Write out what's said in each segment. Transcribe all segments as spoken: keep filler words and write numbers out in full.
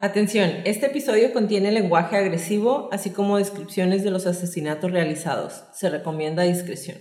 Atención, este episodio contiene lenguaje agresivo, así como descripciones de los asesinatos realizados. Se recomienda discreción.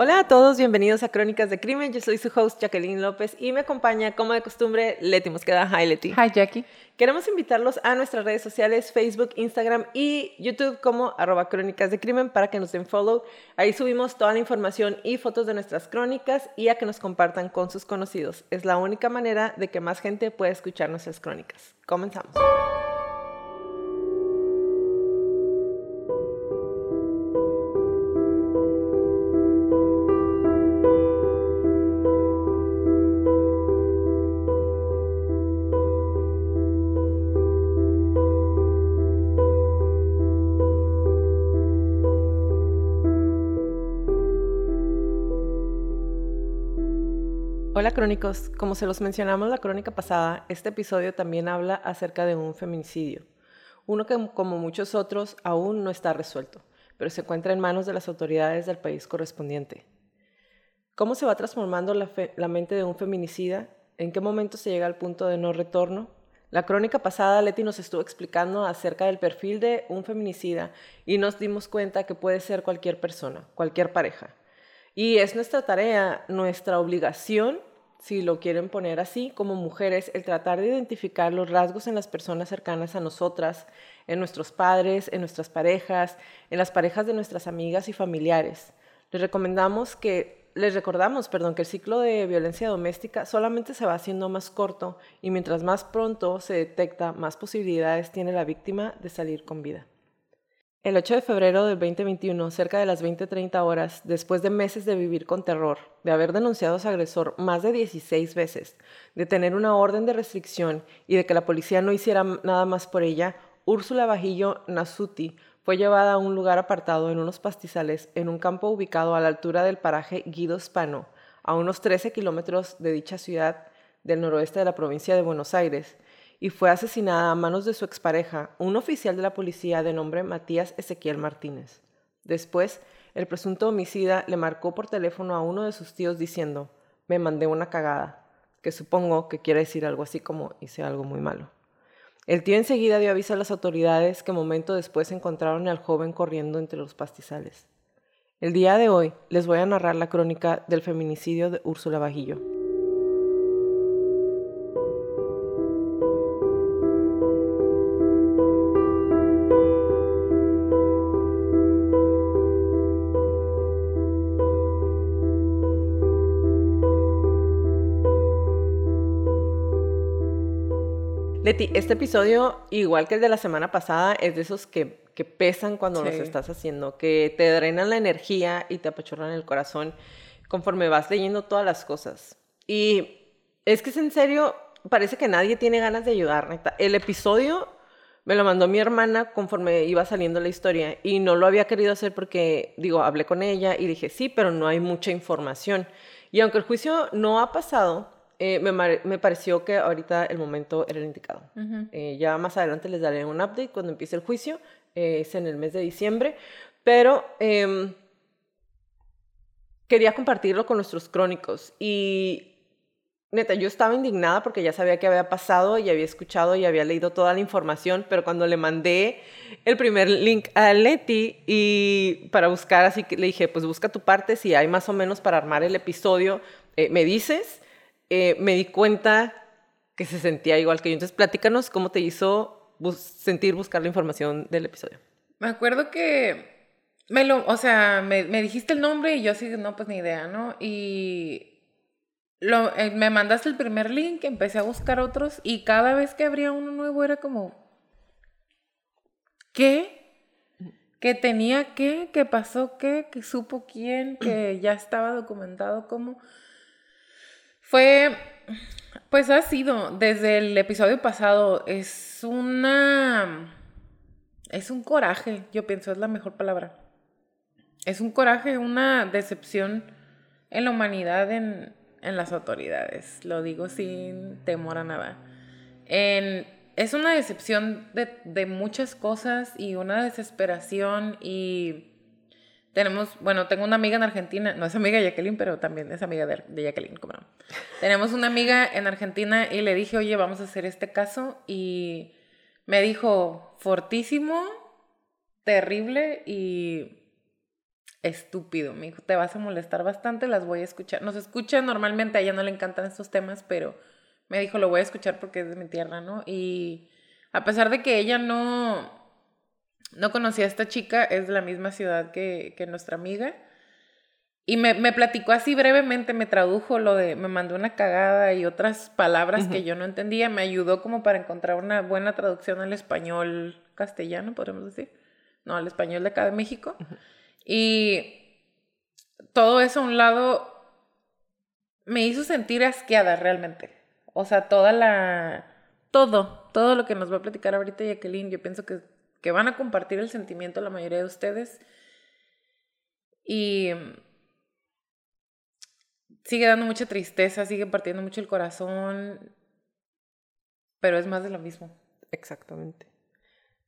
Hola a todos, bienvenidos a Crónicas de Crimen. Yo soy su host, Jacqueline López, y me acompaña, como de costumbre, Leti Mosqueda. Hi, Leti. Hi, Jackie. Queremos invitarlos a nuestras redes sociales, Facebook, Instagram y YouTube como arroba Crónicas de Crimen para que nos den follow. Ahí subimos toda la información y fotos de nuestras crónicas y a que nos compartan con sus conocidos. Es la única manera de que más gente pueda escuchar nuestras crónicas. Comenzamos. Hola crónicos, como se los mencionamos en la crónica pasada, este episodio también habla acerca de un feminicidio, uno que como muchos otros aún no está resuelto, pero se encuentra en manos de las autoridades del país correspondiente. ¿Cómo se va transformando la, fe- la mente de un feminicida? ¿En qué momento se llega al punto de no retorno? La crónica pasada Leti nos estuvo explicando acerca del perfil de un feminicida y nos dimos cuenta que puede ser cualquier persona, cualquier pareja. Y es nuestra tarea, nuestra obligación, si lo quieren poner así, como mujeres, el tratar de identificar los rasgos en las personas cercanas a nosotras, en nuestros padres, en nuestras parejas, en las parejas de nuestras amigas y familiares. Les recomendamos que, les recordamos, perdón, que el ciclo de violencia doméstica solamente se va haciendo más corto y mientras más pronto se detecta, más posibilidades tiene la víctima de salir con vida. El ocho de febrero del veinte veintiuno, cerca de las veinte treinta horas, después de meses de vivir con terror, de haber denunciado a su agresor más de dieciséis veces, de tener una orden de restricción y de que la policía no hiciera nada más por ella, Úrsula Bahillo Nasuti fue llevada a un lugar apartado en unos pastizales en un campo ubicado a la altura del paraje Guido Spano, a unos trece kilómetros de dicha ciudad del noroeste de la provincia de Buenos Aires, y fue asesinada a manos de su expareja, un oficial de la policía de nombre Matías Ezequiel Martínez. Después, el presunto homicida le marcó por teléfono a uno de sus tíos diciendo, «Me mandé una cagada», que supongo que quiere decir algo así como «hice algo muy malo». El tío enseguida dio aviso a las autoridades que momento después encontraron al joven corriendo entre los pastizales. El día de hoy les voy a narrar la crónica del feminicidio de Úrsula Bahillo. Leti, este episodio, igual que el de la semana pasada, es de esos que, que pesan cuando sí. Los estás haciendo, que te drenan la energía y te apachurran el corazón conforme vas leyendo todas las cosas. Y es que es en serio, parece que nadie tiene ganas de ayudar, neta. El episodio me lo mandó mi hermana conforme iba saliendo la historia y no lo había querido hacer porque, digo, hablé con ella y dije, sí, pero no hay mucha información. Y aunque el juicio no ha pasado... Eh, me, mar- me pareció que ahorita el momento era el indicado. Uh-huh. Eh, ya más adelante les daré un update cuando empiece el juicio. Eh, es en el mes de diciembre. Pero eh, quería compartirlo con nuestros crónicos. Y neta, yo estaba indignada porque ya sabía que había pasado y había escuchado y había leído toda la información. Pero cuando le mandé el primer link a Leti y para buscar, así que le dije, pues busca tu parte. Si hay más o menos para armar el episodio, eh, me dices... Eh, me di cuenta que se sentía igual que yo. Entonces, platícanos cómo te hizo bus- sentir buscar la información del episodio. Me acuerdo que me lo, o sea, me, me dijiste el nombre y yo así, no, pues ni idea, ¿no? Y lo, eh, me mandaste el primer link, empecé a buscar otros y cada vez que abría uno nuevo era como, ¿qué? ¿Qué tenía qué? ¿Qué pasó qué? ¿Qué supo quién? ¿Que ya estaba documentado cómo? Fue, pues ha sido, desde el episodio pasado, es una, es un coraje, yo pienso, es la mejor palabra. Es un coraje, una decepción en la humanidad, en, en las autoridades, lo digo sin temor a nada. En es una decepción de, de muchas cosas y una desesperación. Y tenemos, bueno, tengo una amiga en Argentina, no es amiga de Jacqueline, pero también es amiga de, de Jacqueline, ¿cómo no? Tenemos una amiga en Argentina y le dije, oye, vamos a hacer este caso, y me dijo, fortísimo, terrible y estúpido. Me dijo, te vas a molestar bastante, las voy a escuchar. Nos escucha normalmente, a ella no le encantan estos temas, pero me dijo, lo voy a escuchar porque es de mi tierra, ¿no? Y a pesar de que ella no... no conocía a esta chica, es de la misma ciudad que, que nuestra amiga. Y me, me platicó así brevemente, me tradujo lo de, me mandó una cagada y otras palabras uh-huh. que yo no entendía. Me ayudó como para encontrar una buena traducción al español castellano, podemos decir. No, al español de acá de México. Uh-huh. Y todo eso a un lado me hizo sentir asqueada realmente. O sea, toda la... Todo, todo lo que nos va a platicar ahorita Jacqueline, yo pienso que... que van a compartir el sentimiento la mayoría de ustedes. Y sigue dando mucha tristeza, sigue partiendo mucho el corazón, pero es más de lo mismo. Exactamente.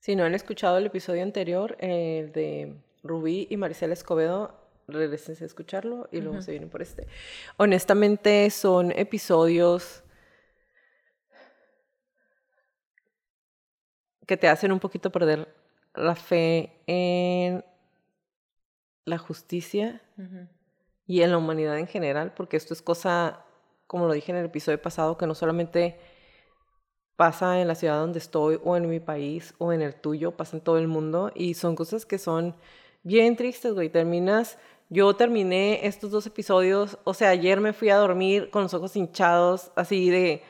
Si no han escuchado el episodio anterior, el de Rubí y Marisela Escobedo, regresense a escucharlo y luego uh-huh. se vienen por este. Honestamente, son episodios que te hacen un poquito perder la fe en la justicia uh-huh. y en la humanidad en general, porque esto es cosa, como lo dije en el episodio pasado, que no solamente pasa en la ciudad donde estoy, o en mi país, o en el tuyo, pasa en todo el mundo, y son cosas que son bien tristes, güey. Terminas, yo terminé estos dos episodios, o sea, ayer me fui a dormir con los ojos hinchados, así de,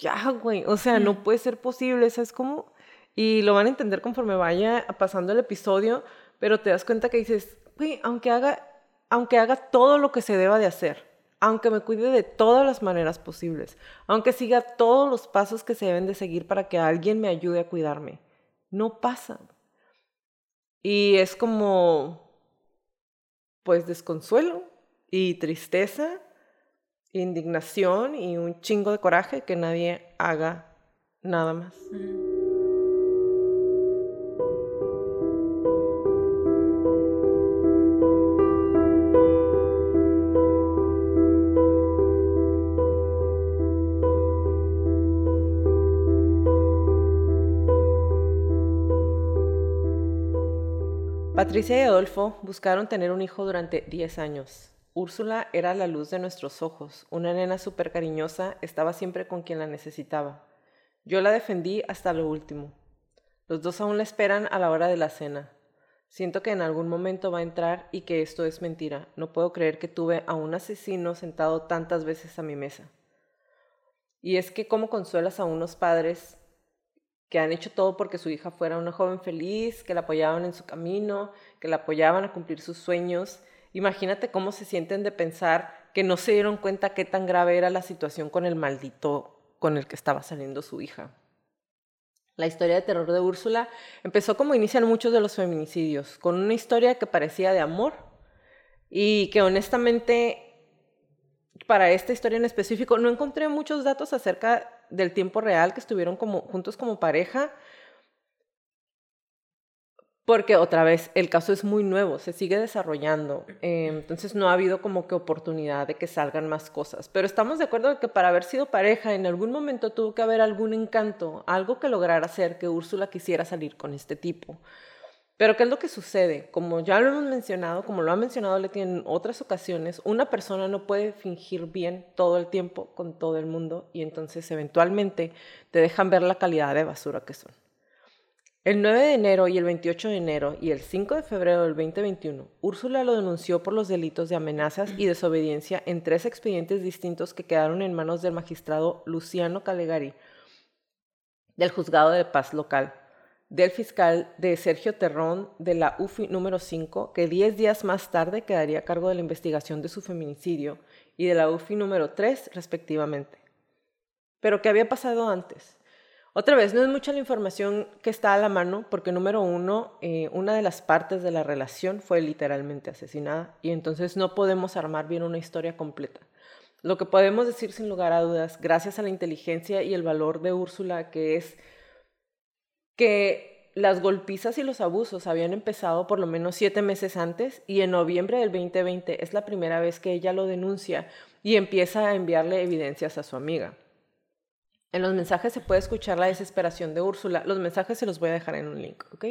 ya, güey, o sea, uh-huh. no puede ser posible, ¿sabes cómo? Y lo van a entender conforme vaya pasando el episodio, pero te das cuenta que dices, güey, aunque haga, aunque haga todo lo que se deba de hacer, aunque me cuide de todas las maneras posibles, aunque siga todos los pasos que se deben de seguir para que alguien me ayude a cuidarme, no pasa. Y es como, pues, desconsuelo y tristeza, indignación y un chingo de coraje que nadie haga nada más. Mm. Patricia y Adolfo buscaron tener un hijo durante diez años. Úrsula era la luz de nuestros ojos, una nena súper cariñosa, estaba siempre con quien la necesitaba. Yo la defendí hasta lo último. Los dos aún la esperan a la hora de la cena. Siento que en algún momento va a entrar y que esto es mentira. No puedo creer que tuve a un asesino sentado tantas veces a mi mesa. Y es que ¿cómo consuelas a unos padres que han hecho todo porque su hija fuera una joven feliz, que la apoyaban en su camino, que la apoyaban a cumplir sus sueños? Imagínate cómo se sienten de pensar que no se dieron cuenta qué tan grave era la situación con el maldito con el que estaba saliendo su hija. La historia de terror de Úrsula empezó como inician muchos de los feminicidios, con una historia que parecía de amor y que honestamente... para esta historia en específico, no encontré muchos datos acerca del tiempo real que estuvieron como, juntos como pareja, porque otra vez, el caso es muy nuevo, se sigue desarrollando, eh, entonces no ha habido como que oportunidad de que salgan más cosas, pero estamos de acuerdo en que para haber sido pareja, en algún momento tuvo que haber algún encanto, algo que lograra hacer que Úrsula quisiera salir con este tipo. Pero ¿qué es lo que sucede? Como ya lo hemos mencionado, como lo ha mencionado Leti en otras ocasiones, una persona no puede fingir bien todo el tiempo con todo el mundo y entonces eventualmente te dejan ver la calidad de basura que son. El nueve de enero y el veintiocho de enero y el cinco de febrero del veinte veintiuno, Úrsula lo denunció por los delitos de amenazas y desobediencia en tres expedientes distintos que quedaron en manos del magistrado Luciano Calegari del Juzgado de Paz Local, del fiscal de Sergio Terrón de la U F I número cinco, que diez días más tarde quedaría a cargo de la investigación de su feminicidio, y de la U F I número tres, respectivamente. ¿Pero qué había pasado antes? Otra vez, no es mucha la información que está a la mano, porque número uno, eh, una de las partes de la relación fue literalmente asesinada, y entonces no podemos armar bien una historia completa. Lo que podemos decir sin lugar a dudas, gracias a la inteligencia y el valor de Úrsula, que es que las golpizas y los abusos habían empezado por lo menos siete meses antes, y en noviembre del veinte veinte es la primera vez que ella lo denuncia y empieza a enviarle evidencias a su amiga. En los mensajes se puede escuchar la desesperación de Úrsula. Los mensajes se los voy a dejar en un link, ¿ok?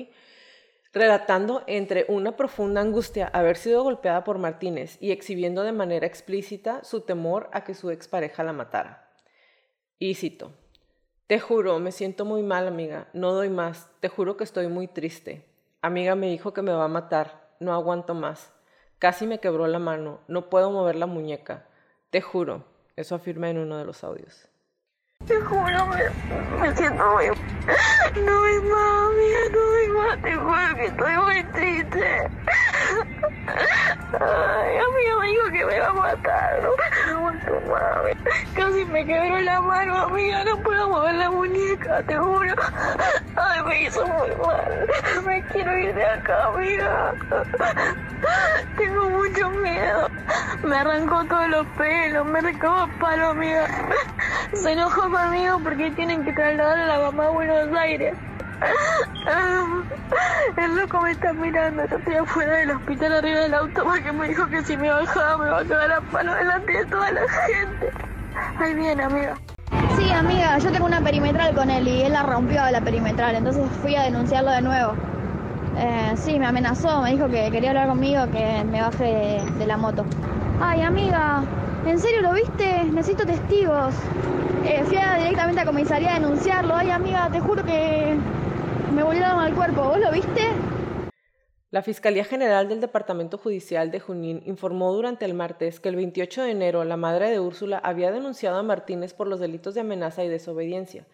Relatando entre una profunda angustia haber sido golpeada por Martínez y exhibiendo de manera explícita su temor a que su expareja la matara. Y cito: "Te juro, me siento muy mal, amiga. No doy más. Te juro que estoy muy triste. Amiga me dijo que me va a matar. No aguanto más. Casi me quebró la mano. No puedo mover la muñeca. Te juro". Eso afirma en uno de los audios. Te juro, me, me siento muy... No doy más, amiga, no doy más. Te juro que estoy muy triste. Ay, amiga me dijo que me va a matar. No aguanto más. Casi me quebró la mano, amiga. No puedo mover la muñeca, te juro. Ay, me hizo muy mal. Me quiero ir de acá, amiga. Tengo mucho miedo. Me arrancó todos los pelos. Me arrancó el palo, amiga. Se enojó conmigo porque tienen que trasladar a la mamá a Buenos Aires. El loco me está mirando. Yo estoy afuera del hospital, arriba del auto, porque me dijo que si me bajaba me iba a cagar a palo delante de toda la gente. Ahí viene, amiga. Sí, amiga, yo tengo una perimetral con él y él la rompió a la perimetral, entonces fui a denunciarlo de nuevo. Eh, sí, me amenazó, me dijo que quería hablar conmigo, que me baje de, de la moto. Ay, amiga, ¿en serio lo viste? Necesito testigos. Eh, fui a, directamente a comisaría a denunciarlo. Ay, amiga, te juro que... me volvieron al cuerpo, ¿vos lo viste? La Fiscalía General del Departamento Judicial de Junín informó durante el martes que el veintiocho de enero la madre de Úrsula había denunciado a Martínez por los delitos de amenaza y desobediencia,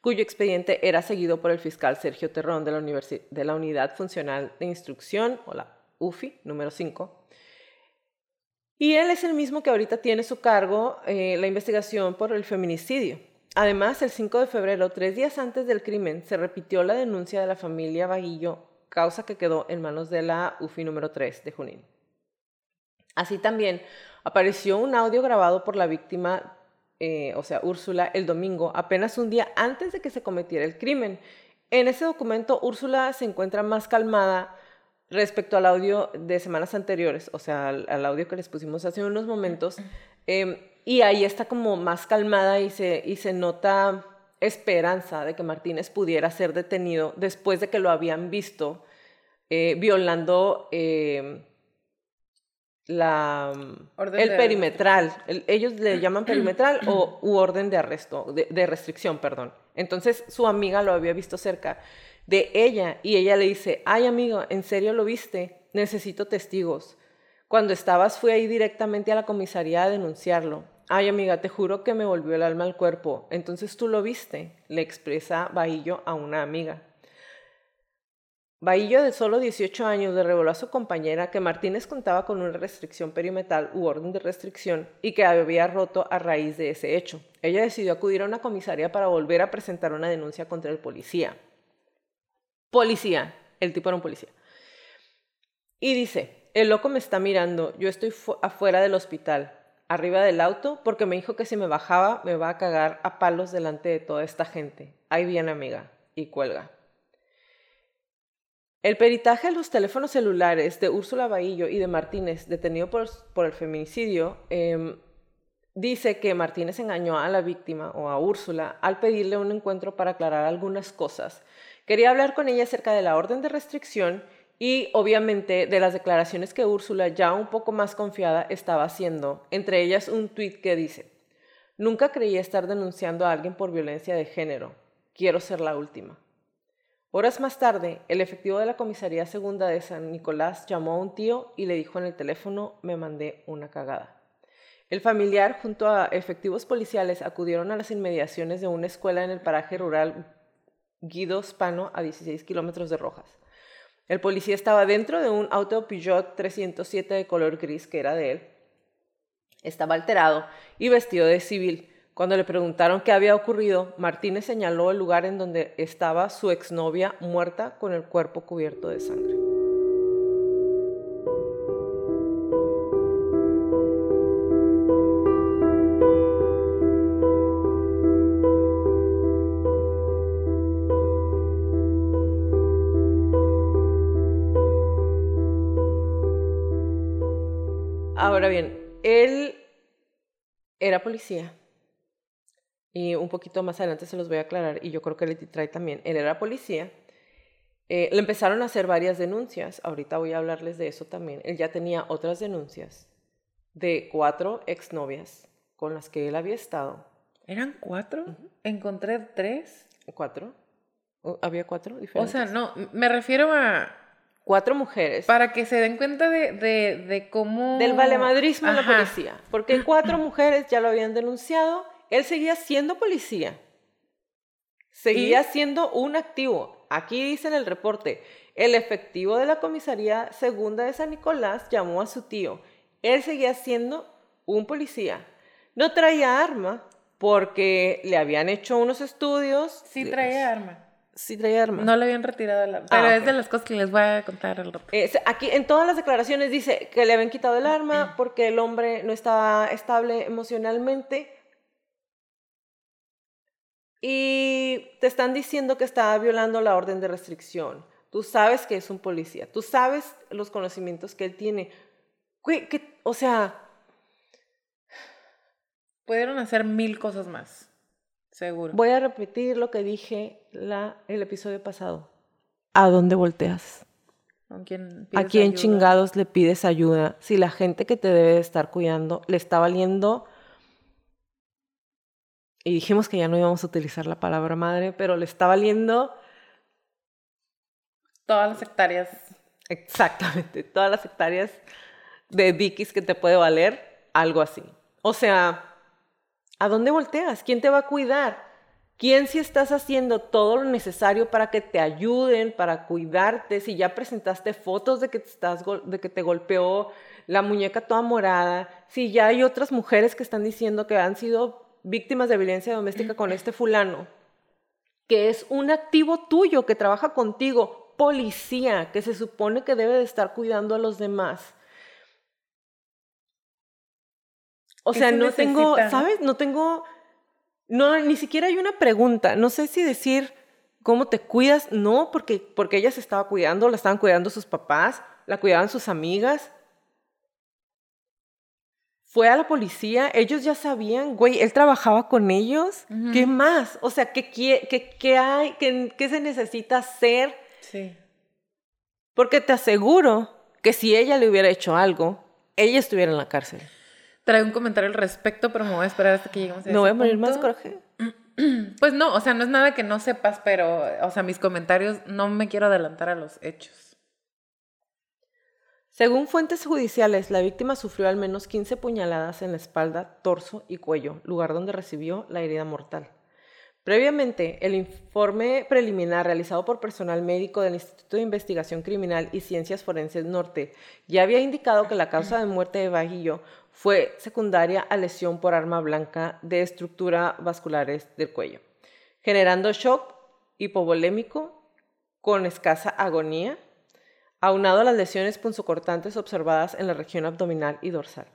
cuyo expediente era seguido por el fiscal Sergio Terrón de la, Universi- de la Unidad Funcional de Instrucción, o la U F I, número cinco. Y él es el mismo que ahorita tiene su cargo eh, la investigación por el feminicidio. Además, el cinco de febrero, tres días antes del crimen, se repitió la denuncia de la familia Bahillo, causa que quedó en manos de la U F I número tres de Junín. Así también apareció un audio grabado por la víctima, eh, o sea, Úrsula, el domingo, apenas un día antes de que se cometiera el crimen. En ese documento, Úrsula se encuentra más calmada respecto al audio de semanas anteriores, o sea, al, al audio que les pusimos hace unos momentos, eh, y ahí está como más calmada y se, y se nota esperanza de que Martínez pudiera ser detenido después de que lo habían visto eh, violando eh, la, el perimetral. El, ellos le llaman perimetral o, u orden de arresto, de, de restricción, perdón. Entonces su amiga lo había visto cerca de ella y ella le dice: "Ay, amigo, ¿en serio lo viste? Necesito testigos. Cuando estabas fui ahí directamente a la comisaría a denunciarlo. Ay, amiga, te juro que me volvió el alma al cuerpo. Entonces tú lo viste", le expresa Bahillo a una amiga. Bahillo, de solo dieciocho años, le reveló a su compañera que Martínez contaba con una restricción perimetral u orden de restricción y que había roto a raíz de ese hecho. Ella decidió acudir a una comisaría para volver a presentar una denuncia contra el policía. Policía, el tipo era un policía. Y dice: "El loco me está mirando, yo estoy fu- afuera del hospital, arriba del auto, porque me dijo que si me bajaba me va a cagar a palos delante de toda esta gente. Ahí viene, amiga", y cuelga. El peritaje de los teléfonos celulares de Úrsula Bahillo y de Martínez, detenido por, por el feminicidio, eh, dice que Martínez engañó a la víctima, o a Úrsula, al pedirle un encuentro para aclarar algunas cosas. Quería hablar con ella acerca de la orden de restricción y obviamente de las declaraciones que Úrsula, ya un poco más confiada, estaba haciendo, entre ellas un tuit que dice: "Nunca creí estar denunciando a alguien por violencia de género. Quiero ser la última". Horas más tarde, el efectivo de la comisaría segunda de San Nicolás llamó a un tío y le dijo en el teléfono: "Me mandé una cagada". El familiar junto a efectivos policiales acudieron a las inmediaciones de una escuela en el paraje rural Guido Spano, a dieciséis kilómetros de Rojas. El policía estaba dentro de un auto Peugeot trescientos siete de color gris que era de él. Estaba alterado y vestido de civil. Cuando le preguntaron qué había ocurrido, Martínez señaló el lugar en donde estaba su exnovia muerta con el cuerpo cubierto de sangre. Ahora bien, él era policía. Y un poquito más adelante se los voy a aclarar. Y yo creo que Leti trae también. Él era policía. Eh, le empezaron a hacer varias denuncias. Ahorita voy a hablarles de eso también. Él ya tenía otras denuncias de cuatro exnovias con las que él había estado. ¿Eran cuatro? Uh-huh. Encontré tres. ¿Cuatro? ¿Había cuatro diferentes? O sea, no, me refiero a... Cuatro mujeres. Para que se den cuenta de, de, de cómo... Del valemadrismo de la policía. Porque cuatro mujeres ya lo habían denunciado. Él seguía siendo policía. Seguía ¿Y? siendo un activo. Aquí dice en el reporte, el efectivo de la comisaría segunda de San Nicolás llamó a su tío. Él seguía siendo un policía. No traía arma porque le habían hecho unos estudios. Sí traía arma. Sí traía arma. No le habían retirado el arma. Pero ah, okay. Es de las cosas que les voy a contar al rato. Eh, aquí en todas las declaraciones dice que le habían quitado el arma porque el hombre no estaba estable emocionalmente. Y te están diciendo que estaba violando la orden de restricción. Tú sabes que es un policía. Tú sabes los conocimientos que él tiene. ¿Qué, qué, o sea... Pudieron hacer mil cosas más. Seguro. Voy a repetir lo que dije la, el episodio pasado. ¿A dónde volteas? ¿A quién, ¿A quién ayuda? Chingados le pides ayuda? Si la gente que te debe de estar cuidando le está valiendo... Y dijimos que ya no íbamos a utilizar la palabra madre, pero le está valiendo... Todas las hectáreas. Exactamente, todas las hectáreas de Dickies que te puede valer, algo así. O sea... ¿A dónde volteas? ¿Quién te va a cuidar? ¿Quién si estás haciendo todo lo necesario para que te ayuden, para cuidarte? Si ya presentaste fotos de que te, estás go- de que te golpeó la muñeca toda morada, si ya hay otras mujeres que están diciendo que han sido víctimas de violencia doméstica con este fulano, que es un activo tuyo, que trabaja contigo, policía, que se supone que debe de estar cuidando a los demás. O sea, no necesita? tengo, ¿sabes? No tengo, no, ni siquiera hay una pregunta. No sé si decir cómo te cuidas. No, porque, porque ella se estaba cuidando, la estaban cuidando sus papás, la cuidaban sus amigas. Fue a la policía, ellos ya sabían, güey, él trabajaba con ellos. Uh-huh. ¿Qué más? O sea, ¿qué, qué, qué hay? ¿Qué, qué se necesita hacer? Sí. Porque te aseguro que si ella le hubiera hecho algo, ella estuviera en la cárcel. Traigo un comentario al respecto, pero me voy a esperar hasta que lleguemos a ¿No voy a morir punto. Más, Jorge? Pues no, o sea, no es nada que no sepas, pero, o sea, mis comentarios, no me quiero adelantar a los hechos. Según fuentes judiciales, la víctima sufrió al menos quince puñaladas en la espalda, torso y cuello, lugar donde recibió la herida mortal. Previamente, el informe preliminar realizado por personal médico del Instituto de Investigación Criminal y Ciencias Forenses Norte ya había indicado que la causa de muerte de Bahillo fue secundaria a lesión por arma blanca de estructura vasculares del cuello, generando shock hipovolémico con escasa agonía, aunado a las lesiones punzocortantes observadas en la región abdominal y dorsal.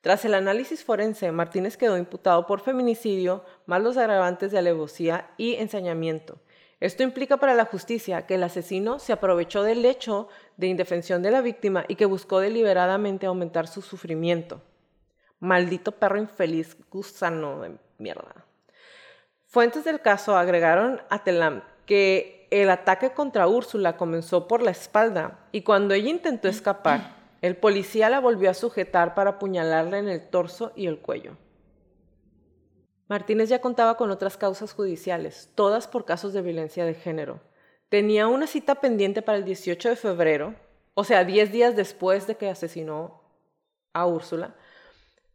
Tras el análisis forense, Martínez quedó imputado por feminicidio, más los agravantes de alevosía y ensañamiento. Esto implica para la justicia que el asesino se aprovechó del hecho de indefensión de la víctima y que buscó deliberadamente aumentar su sufrimiento. Maldito perro infeliz, gusano de mierda. Fuentes del caso agregaron a Telam que el ataque contra Úrsula comenzó por la espalda y cuando ella intentó escapar, el policía la volvió a sujetar para apuñalarla en el torso y el cuello. Martínez ya contaba con otras causas judiciales, todas por casos de violencia de género. Tenía una cita pendiente para el dieciocho de febrero, o sea, diez días después de que asesinó a Úrsula,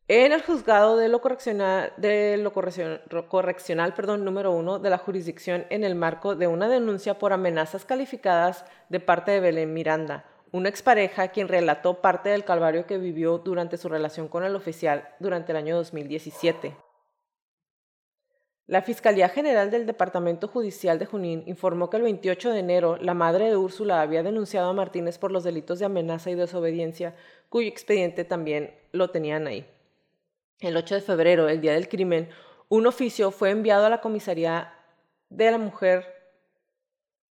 en el juzgado de lo correccional, de lo correccion, correccional perdón, número uno de la jurisdicción en el marco de una denuncia por amenazas calificadas de parte de Belén Miranda, una expareja quien relató parte del calvario que vivió durante su relación con el oficial durante el año dos mil diecisiete. La Fiscalía General del Departamento Judicial de Junín informó que el veintiocho de enero la madre de Úrsula había denunciado a Martínez por los delitos de amenaza y desobediencia, cuyo expediente también lo tenían ahí. El ocho de febrero, el día del crimen, un oficio fue enviado a la comisaría de la mujer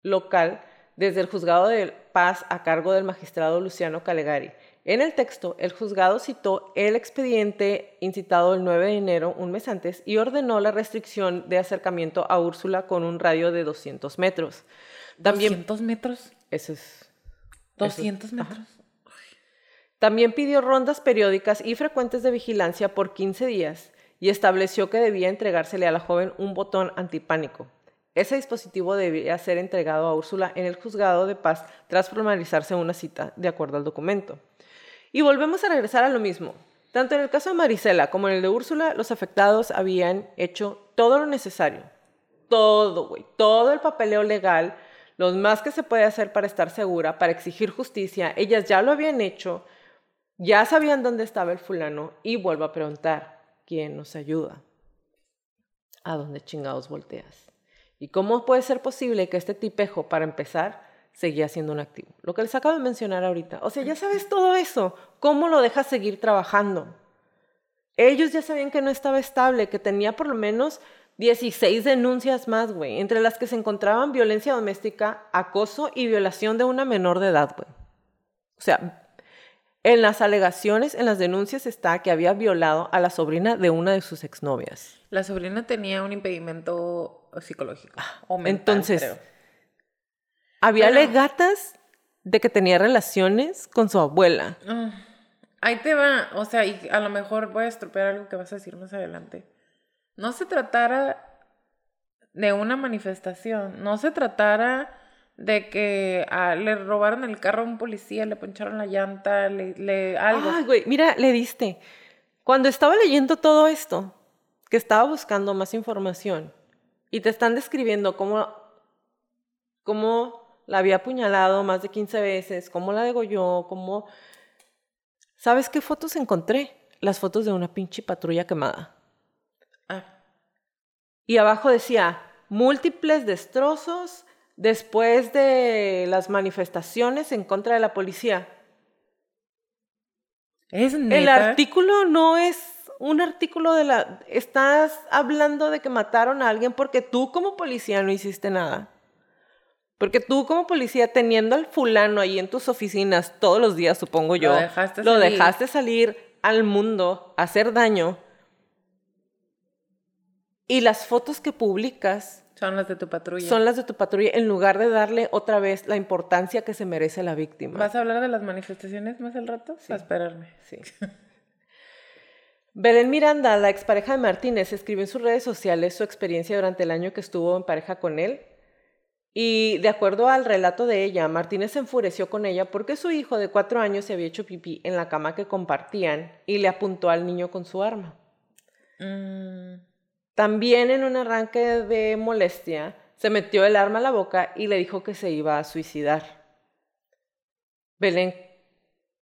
local desde el Juzgado de Paz a cargo del magistrado Luciano Calegari. En el texto, el juzgado citó el expediente incitado el nueve de enero, un mes antes, y ordenó la restricción de acercamiento a Úrsula con un radio de doscientos metros. También, ¿doscientos metros? Eso es. ¿doscientos eso es, metros? Ajá. También pidió rondas periódicas y frecuentes de vigilancia por quince días y estableció que debía entregársele a la joven un botón antipánico. Ese dispositivo debía ser entregado a Úrsula en el Juzgado de Paz tras formalizarse una cita, de acuerdo al documento. Y volvemos a regresar a lo mismo. Tanto en el caso de Marisela como en el de Úrsula, los afectados habían hecho todo lo necesario. Todo, güey. Todo el papeleo legal, lo más que se puede hacer para estar segura, para exigir justicia. Ellas ya lo habían hecho, ya sabían dónde estaba el fulano. Y vuelvo a preguntar, ¿quién nos ayuda? ¿A dónde chingados volteas? ¿Y cómo puede ser posible que este tipejo, para empezar, seguía siendo un activo? Lo que les acabo de mencionar ahorita. O sea, ya sabes todo eso. ¿Cómo lo dejas seguir trabajando? Ellos ya sabían que no estaba estable, que tenía por lo menos dieciséis denuncias más, güey, entre las que se encontraban violencia doméstica, acoso y violación de una menor de edad, güey. O sea, en las alegaciones, en las denuncias está que había violado a la sobrina de una de sus exnovias. La sobrina tenía un impedimento psicológico o mental, entonces, creo. Había bueno, alegatas de que tenía relaciones con su abuela. Ahí te va. O sea, y a lo mejor voy a estropear algo que vas a decir más adelante. No se tratara de una manifestación. No se tratara de que ah, le robaron el carro a un policía, le poncharon la llanta, le, le algo. Ah, güey, mira, le diste. Cuando estaba leyendo todo esto, que estaba buscando más información, y te están describiendo cómo... cómo la había apuñalado más de quince veces, cómo la degolló, cómo... ¿Sabes qué fotos encontré? Las fotos de una pinche patrulla quemada. Ah. Y abajo decía, múltiples destrozos después de las manifestaciones en contra de la policía. ¿Es neta? El artículo no es un artículo de la... Estás hablando de que mataron a alguien porque tú como policía no hiciste nada. Porque tú como policía, teniendo al fulano ahí en tus oficinas todos los días, supongo yo, lo dejaste, lo salir. dejaste salir al mundo a hacer daño. Y las fotos que publicas... Son las de tu patrulla. Son las de tu patrulla, en lugar de darle otra vez la importancia que se merece la víctima. ¿Vas a hablar de las manifestaciones más al rato? Sí. A esperarme. Sí. Belén Miranda, la expareja de Martínez, escribió en sus redes sociales su experiencia durante el año que estuvo en pareja con él. Y de acuerdo al relato de ella, Martínez se enfureció con ella porque su hijo de cuatro años se había hecho pipí en la cama que compartían y le apuntó al niño con su arma. Mm. También en un arranque de molestia, se metió el arma a la boca y le dijo que se iba a suicidar. Belén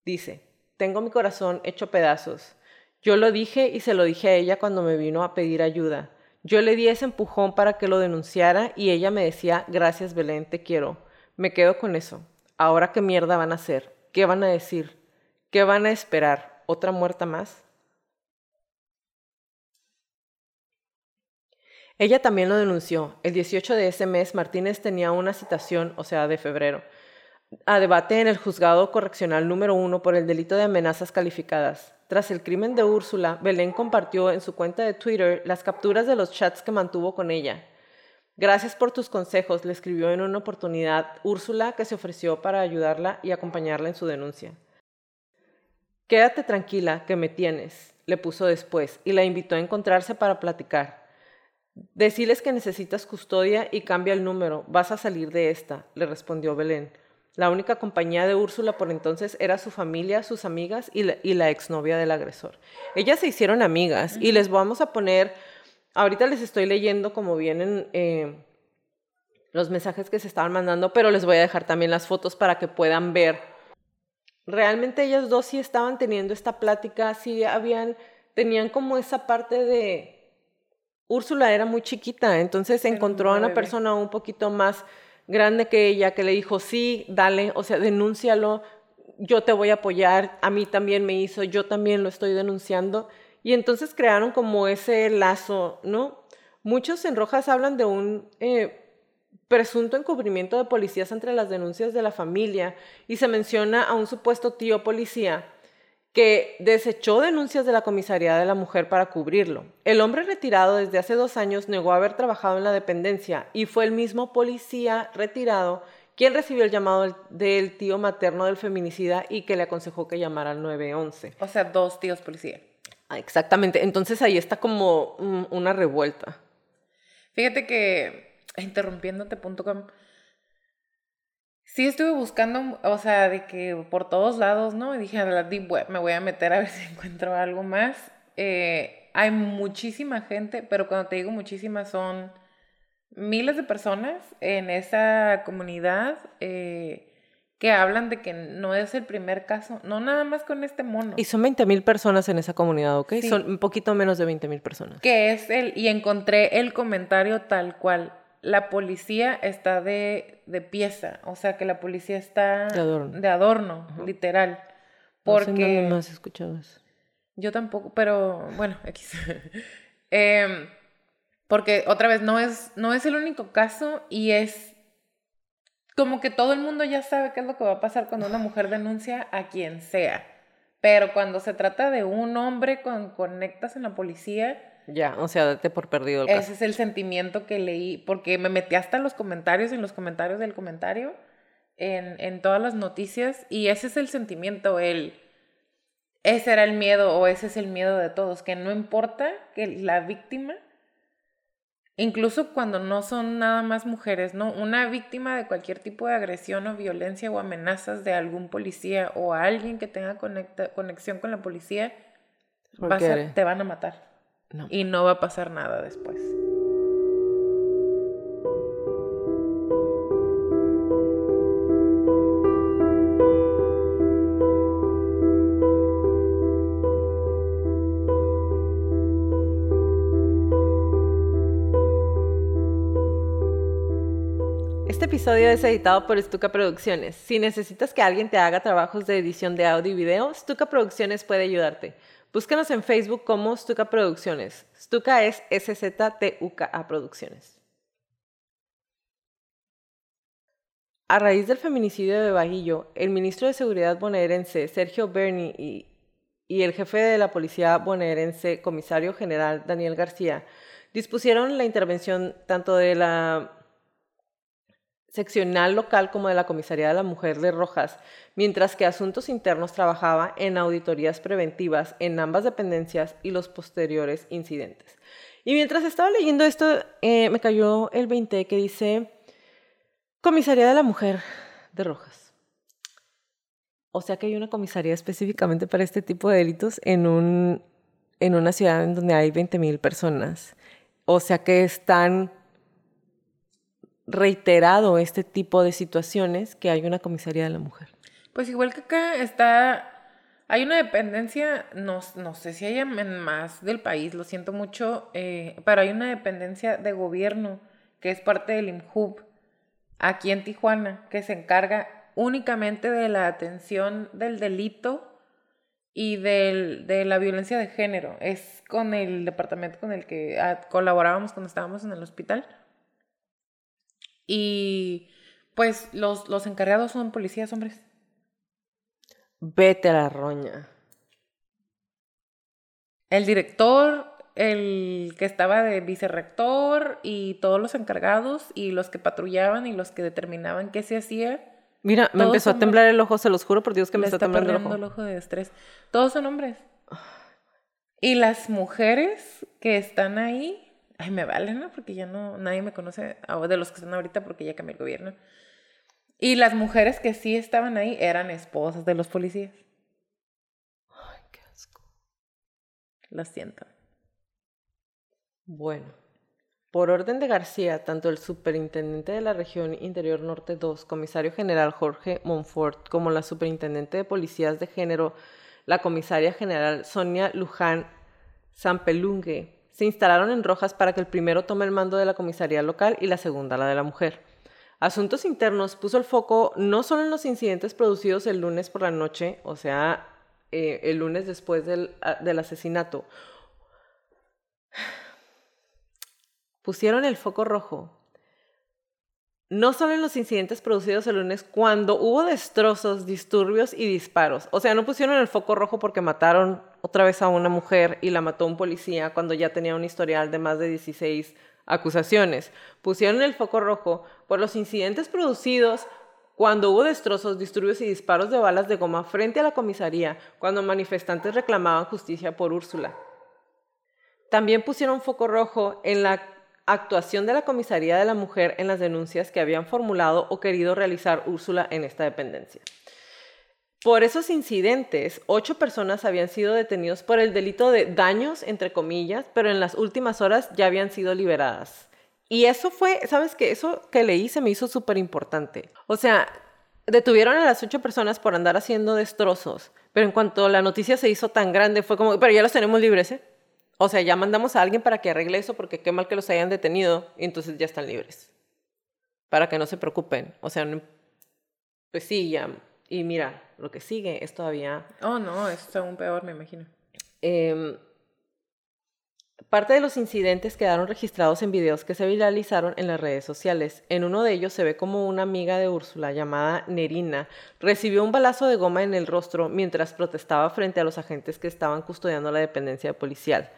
dice, tengo mi corazón hecho pedazos. Yo lo dije y se lo dije a ella cuando me vino a pedir ayuda. Yo le di ese empujón para que lo denunciara y ella me decía, gracias Belén, te quiero. Me quedo con eso. ¿Ahora qué mierda van a hacer? ¿Qué van a decir? ¿Qué van a esperar? ¿Otra muerta más? Ella también lo denunció. El dieciocho de ese mes, Martínez tenía una citación, o sea, de febrero, a debate en el Juzgado Correccional número uno por el delito de amenazas calificadas. Tras el crimen de Úrsula, Belén compartió en su cuenta de Twitter las capturas de los chats que mantuvo con ella. Gracias por tus consejos, le escribió en una oportunidad Úrsula, que se ofreció para ayudarla y acompañarla en su denuncia. Quédate tranquila, que me tienes, le puso después, y la invitó a encontrarse para platicar. Deciles que necesitas custodia y cambia el número, vas a salir de esta, le respondió Belén. La única compañía de Úrsula por entonces era su familia, sus amigas y la, y la exnovia del agresor. Ellas se hicieron amigas y les vamos a poner... Ahorita les estoy leyendo como vienen eh, los mensajes que se estaban mandando, pero les voy a dejar también las fotos para que puedan ver. Realmente ellas dos sí estaban teniendo esta plática, sí habían... Tenían como esa parte de... Úrsula era muy chiquita, entonces encontró a una persona un poquito más... grande que ella, que le dijo, sí, dale, o sea, denúncialo, yo te voy a apoyar, a mí también me hizo, yo también lo estoy denunciando. Y entonces crearon como ese lazo, ¿no? Muchos en Rojas hablan de un eh, presunto encubrimiento de policías entre las denuncias de la familia, y se menciona a un supuesto tío policía que desechó denuncias de la comisaría de la mujer para cubrirlo. El hombre retirado desde hace dos años negó haber trabajado en la dependencia y fue el mismo policía retirado quien recibió el llamado del tío materno del feminicida y que le aconsejó que llamara al nueve once. O sea, dos tíos policía. Ah, exactamente. Entonces ahí está como una revuelta. Fíjate que, interrumpiéndote punto com, sí estuve buscando, o sea, de que por todos lados, ¿no? Y dije, a la deep web me voy a meter a ver si encuentro algo más. Eh, hay muchísima gente, pero cuando te digo muchísima son... miles de personas en esa comunidad eh, que hablan de que no es el primer caso, no nada más con este mono. Y son veinte mil personas en esa comunidad, ¿ok? Sí. Son un poquito menos de veinte mil personas. Que es el, y encontré el comentario tal cual, la policía está de, de pieza, o sea que la policía está de adorno, de adorno literal. Porque... no sé, no más escuchado eso. Yo tampoco, pero bueno, aquí eh, porque otra vez no es, no es el único caso y es como que todo el mundo ya sabe qué es lo que va a pasar cuando una mujer denuncia a quien sea. Pero cuando se trata de un hombre con conectas en la policía... ya, o sea, date por perdido el caso. Ese es el sentimiento que leí, porque me metí hasta los comentarios, en los comentarios del comentario, en, en todas las noticias, y ese es el sentimiento, el... ese era el miedo o ese es el miedo de todos, que no importa que la víctima... incluso cuando no son nada más mujeres, ¿no? Una víctima de cualquier tipo de agresión o violencia o amenazas de algún policía o a alguien que tenga conecta, conexión con la policía, vas a, te van a matar. No. Y no va a pasar nada después. Este episodio es editado por Stuka Producciones. Si necesitas que alguien te haga trabajos de edición de audio y video, Stuka Producciones puede ayudarte. Búscanos en Facebook como Stuka Producciones. Stuka es S Z T U K A Producciones. A raíz del feminicidio de Bahillo, el ministro de Seguridad bonaerense Sergio Berni y, y el jefe de la policía bonaerense, comisario general Daniel García, dispusieron la intervención tanto de la seccional local como de la comisaría de la mujer de Rojas, mientras que Asuntos Internos trabajaba en auditorías preventivas en ambas dependencias y los posteriores incidentes. Y mientras estaba leyendo esto, eh, me cayó el veinte que dice comisaría de la mujer de Rojas. O sea que hay una comisaría específicamente para este tipo de delitos en, un, en una ciudad en donde hay veinte mil personas. O sea que están... reiterado este tipo de situaciones que hay una comisaría de la mujer. Pues igual que acá está... hay una dependencia, no, no sé si hay en más del país, lo siento mucho, eh, pero hay una dependencia de gobierno que es parte del IMJUB aquí en Tijuana, que se encarga únicamente de la atención del delito y del, de la violencia de género. Es con el departamento con el que colaborábamos cuando estábamos en el hospital. Y pues los, los encargados son policías hombres. Vete a la roña. El director, el que estaba de vicerrector y todos los encargados y los que patrullaban y los que determinaban qué se hacía. Mira, me empezó a temblar el ojo, se los juro por Dios que me está temblando el ojo. Me está temblando el ojo de estrés. Todos son hombres. Y las mujeres que están ahí... ay, me vale, ¿no? Porque ya no, nadie me conoce de los que están ahorita porque ya cambió el gobierno. Y las mujeres que sí estaban ahí eran esposas de los policías. Ay, qué asco. Lo siento. Bueno, por orden de García, tanto el superintendente de la región Interior Norte dos, comisario general Jorge Monfort, como la superintendente de policías de género, la comisaria general Sonia Luján Sampelungue, se instalaron en Rojas para que el primero tome el mando de la comisaría local y la segunda la de la mujer. Asuntos Internos puso el foco no solo en los incidentes producidos el lunes por la noche, o sea, eh, el lunes después del, del asesinato. Pusieron el foco rojo no solo en los incidentes producidos el lunes, cuando hubo destrozos, disturbios y disparos. O sea, no pusieron el foco rojo porque mataron otra vez a una mujer y la mató un policía cuando ya tenía un historial de más de dieciséis acusaciones. Pusieron el foco rojo por los incidentes producidos cuando hubo destrozos, disturbios y disparos de balas de goma frente a la comisaría, cuando manifestantes reclamaban justicia por Úrsula. También pusieron foco rojo en la actuación de la comisaría de la mujer en las denuncias que habían formulado o querido realizar Úrsula en esta dependencia. Por esos incidentes, ocho personas habían sido detenidas por el delito de daños, entre comillas, pero en las últimas horas ya habían sido liberadas. Y eso fue, ¿sabes qué? Eso que leí se me hizo súper importante. O sea, detuvieron a las ocho personas por andar haciendo destrozos, pero en cuanto la noticia se hizo tan grande, fue como, pero ya los tenemos libres, ¿eh? O sea, ya mandamos a alguien para que arregle eso porque qué mal que los hayan detenido y entonces ya están libres. Para que no se preocupen. O sea, pues sí, ya. Y mira, lo que sigue es todavía... Oh, no, es aún peor, me imagino. Eh, parte de los incidentes quedaron registrados en videos que se viralizaron en las redes sociales. En uno de ellos se ve como una amiga de Úrsula llamada Nerina recibió un balazo de goma en el rostro mientras protestaba frente a los agentes que estaban custodiando la dependencia policial.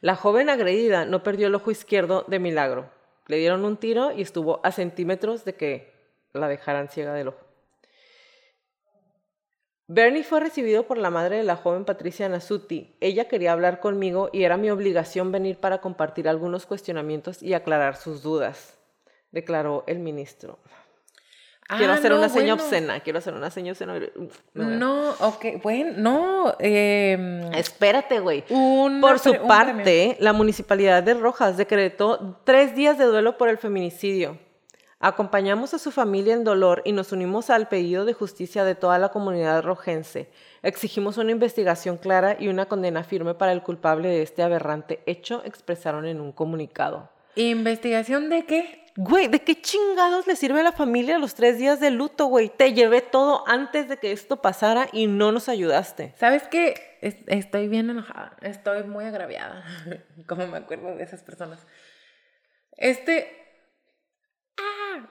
La joven agredida no perdió el ojo izquierdo de milagro. Le dieron un tiro y estuvo a centímetros de que la dejaran ciega del ojo. Berni fue recibido por la madre de la joven Patricia Nasuti. Ella quería hablar conmigo y era mi obligación venir para compartir algunos cuestionamientos y aclarar sus dudas, declaró el ministro. Quiero ah, hacer no, una seña bueno. obscena, quiero hacer una seña obscena. Uf, no, ok, bueno, no. Eh, Espérate, güey. Por su pre- parte, la municipalidad de Rojas decretó tres días de duelo por el feminicidio. Acompañamos a su familia en dolor y nos unimos al pedido de justicia de toda la comunidad rojense. Exigimos una investigación clara y una condena firme para el culpable de este aberrante hecho, expresaron en un comunicado. ¿Investigación de qué? Güey, ¿de qué chingados le sirve a la familia los tres días de luto, güey? Te llevé todo antes de que esto pasara y no nos ayudaste. ¿Sabes qué? Es- estoy bien enojada, estoy muy agraviada, como me acuerdo de esas personas. Este... Ah.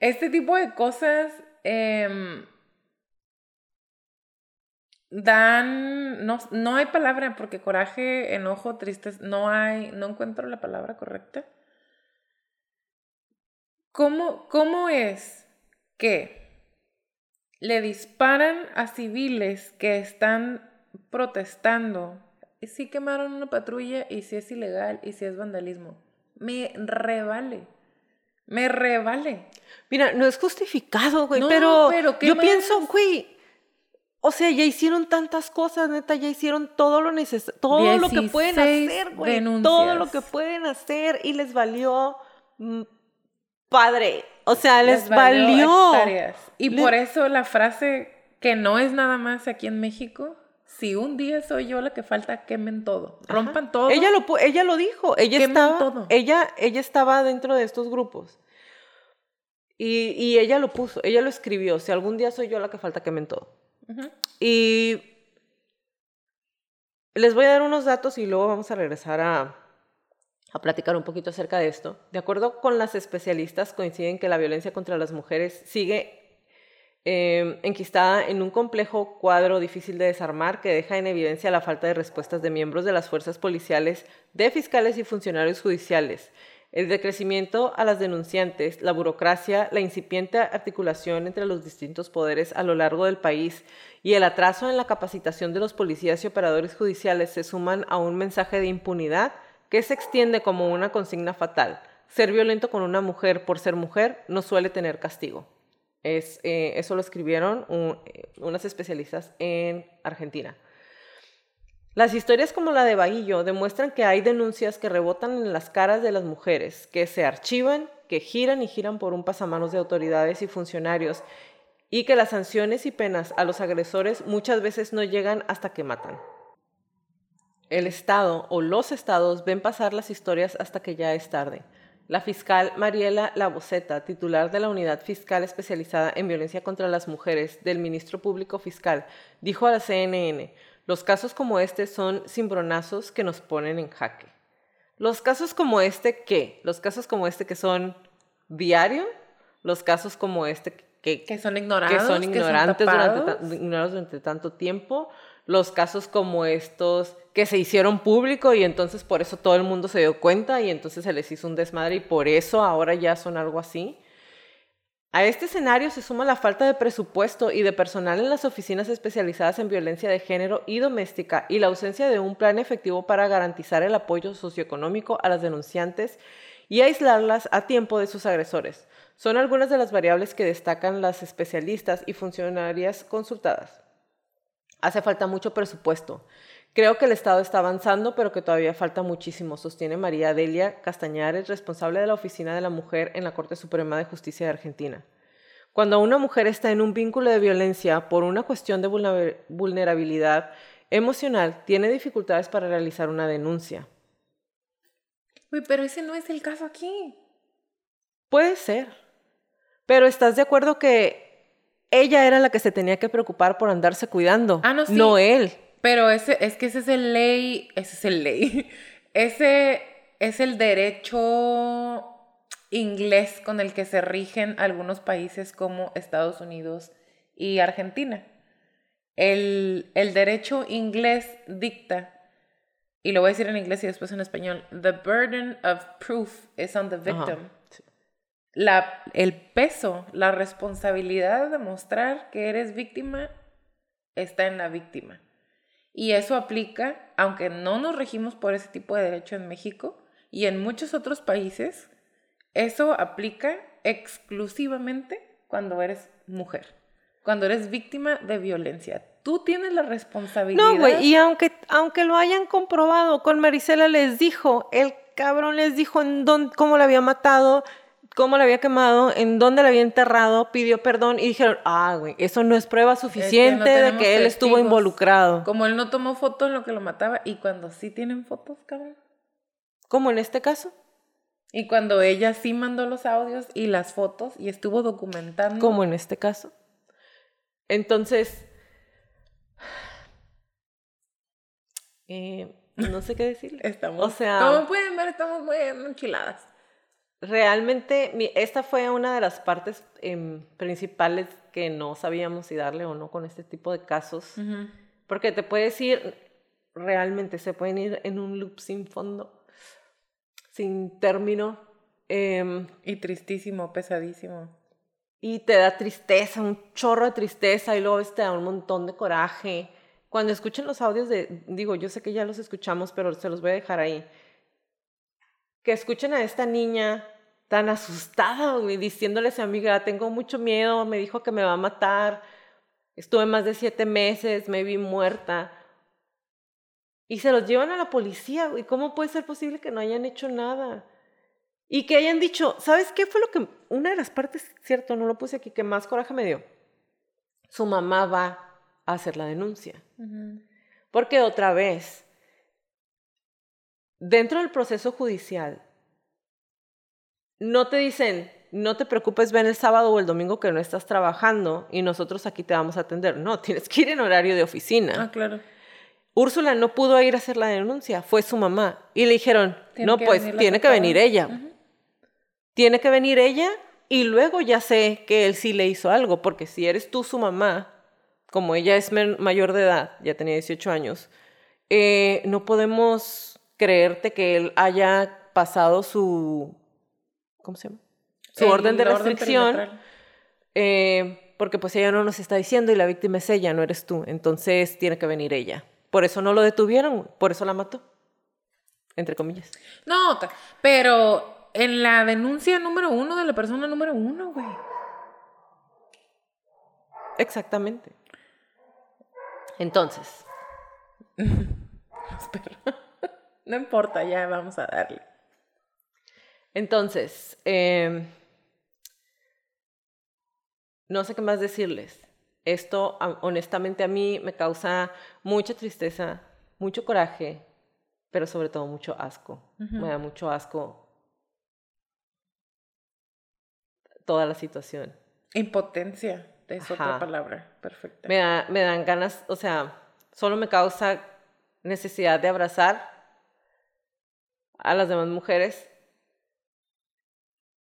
Este tipo de cosas eh, dan no, no hay palabra porque coraje, enojo, tristeza, no hay, no encuentro la palabra correcta. ¿Cómo, cómo es que le disparan a civiles que están protestando? Y si quemaron una patrulla y si es ilegal y si es vandalismo. Me revale. Me revale. Mira, no es justificado, güey, no, pero, pero yo pienso, güey, o sea, ya hicieron tantas cosas, neta, ya hicieron todo lo neces- todo lo que pueden hacer, güey, todo lo que pueden hacer y les valió mmm, padre, o sea, les, les valió. valió y les... por eso la frase que no es nada más aquí en México. Si un día soy yo la que falta, quemen todo. Ajá. Rompan todo. Ella lo, ella lo dijo. Ella estaba, todo. Ella, ella estaba dentro de estos grupos. Y, y ella lo puso. Ella lo escribió. Si algún día soy yo la que falta, quemen todo. Uh-huh. Y les voy a dar unos datos y luego vamos a regresar a, a platicar un poquito acerca de esto. De acuerdo con las especialistas, coinciden que la violencia contra las mujeres sigue Eh, enquistada en un complejo cuadro difícil de desarmar que deja en evidencia la falta de respuestas de miembros de las fuerzas policiales, de fiscales y funcionarios judiciales, el decrecimiento a las denunciantes, la burocracia, la incipiente articulación entre los distintos poderes a lo largo del país y el atraso en la capacitación de los policías y operadores judiciales se suman a un mensaje de impunidad que se extiende como una consigna fatal. Ser violento con una mujer por ser mujer no suele tener castigo. Es, eh, eso lo escribieron un, eh, unas especialistas en Argentina. Las historias como la de Bahillo demuestran que hay denuncias que rebotan en las caras de las mujeres, que se archivan, que giran y giran por un pasamanos de autoridades y funcionarios, y que las sanciones y penas a los agresores muchas veces no llegan hasta que matan. El Estado o los Estados ven pasar las historias hasta que ya es tarde. La fiscal Mariela Laboceta, titular de la Unidad Fiscal Especializada en Violencia contra las Mujeres del Ministro Público Fiscal, dijo a la C N N, los casos como este son cimbronazos que nos ponen en jaque. Los casos como este, ¿qué? Los casos como este que son diario los casos como este que, que son ignorados, que son ignorantes que son durante, ta, ignorados durante tanto tiempo, los casos como estos que se hicieron público y entonces por eso todo el mundo se dio cuenta y entonces se les hizo un desmadre y por eso ahora ya son algo así. A este escenario se suma la falta de presupuesto y de personal en las oficinas especializadas en violencia de género y doméstica y la ausencia de un plan efectivo para garantizar el apoyo socioeconómico a las denunciantes y aislarlas a tiempo de sus agresores. Son algunas de las variables que destacan las especialistas y funcionarias consultadas. Hace falta mucho presupuesto. Creo que el Estado está avanzando, pero que todavía falta muchísimo, sostiene María Delia Castañares, responsable de la Oficina de la Mujer en la Corte Suprema de Justicia de Argentina. Cuando una mujer está en un vínculo de violencia por una cuestión de vulnerabilidad emocional, tiene dificultades para realizar una denuncia. Uy, pero ese no es el caso aquí. Puede ser. Pero ¿estás de acuerdo que ella era la que se tenía que preocupar por andarse cuidando? Ah, no, sí. No él. Pero ese, es que ese es el ley, ese es el ley, ese es el derecho inglés con el que se rigen algunos países como Estados Unidos y Argentina. El, el derecho inglés dicta, y lo voy a decir en inglés y después en español, the burden of proof is on the victim. Ajá. La, el peso, la responsabilidad de mostrar que eres víctima está en la víctima. Y eso aplica, aunque no nos regimos por ese tipo de derecho en México y en muchos otros países, eso aplica exclusivamente cuando eres mujer, cuando eres víctima de violencia. Tú tienes la responsabilidad. No, güey, y aunque, aunque lo hayan comprobado, con Marisela les dijo, el cabrón les dijo en dónde, cómo la había matado, cómo la había quemado, en dónde la había enterrado, pidió perdón y dijeron, ah, güey, eso no es prueba suficiente es que no de que testigos. Él estuvo involucrado. Como él no tomó fotos en lo que lo mataba, y cuando sí tienen fotos, cabrón. Como en este caso. Y cuando ella sí mandó los audios y las fotos y estuvo documentando. Como en este caso. Entonces, eh, no sé qué decirle. Estamos, o sea, como pueden ver, estamos muy enchiladas. Realmente, esta fue una de las partes eh, principales que no sabíamos si darle o no con este tipo de casos. Uh-huh. Porque te puedes ir, realmente se pueden ir en un loop sin fondo, sin término. Eh, y tristísimo, pesadísimo. Y te da tristeza, un chorro de tristeza, y luego te da un montón de coraje. Cuando escuchen los audios de, digo, yo sé que ya los escuchamos, pero se los voy a dejar ahí. Que escuchen a esta niña tan asustada, güey, diciéndole a su amiga, tengo mucho miedo, me dijo que me va a matar, estuve más de siete meses, me vi muerta. Y se los llevan a la policía, güey. ¿Cómo puede ser posible que no hayan hecho nada? Y que hayan dicho, ¿sabes qué fue lo que...? Una de las partes, cierto, no lo puse aquí, que más coraje me dio. Su mamá va a hacer la denuncia. Uh-huh. Porque otra vez... Dentro del proceso judicial, no te dicen, no te preocupes, ven el sábado o el domingo que no estás trabajando y nosotros aquí te vamos a atender. No, tienes que ir en horario de oficina. Ah, claro. Úrsula no pudo ir a hacer la denuncia, fue su mamá. Y le dijeron, no, pues tiene que venir ella. Uh-huh. Tiene que venir ella y luego ya sé que él sí le hizo algo, porque si eres tú su mamá, como ella es mayor de edad, ya tenía dieciocho años, eh, no podemos... creerte que él haya pasado su... ¿Cómo se llama? Su el orden de restricción. Orden eh, porque pues ella no nos está diciendo y la víctima es ella, no eres tú. Entonces tiene que venir ella. Por eso no lo detuvieron, por eso la mató. Entre comillas. No, pero en la denuncia número uno de la persona número uno, güey. Exactamente. Entonces. Espera. No importa, ya vamos a darle. Entonces, eh, no sé qué más decirles. Esto, honestamente, a mí me causa mucha tristeza, mucho coraje, pero sobre todo mucho asco. Uh-huh. Me da mucho asco toda la situación. Impotencia, es Ajá. otra palabra perfecta. Me da, me dan ganas, o sea, solo me causa necesidad de abrazar a las demás mujeres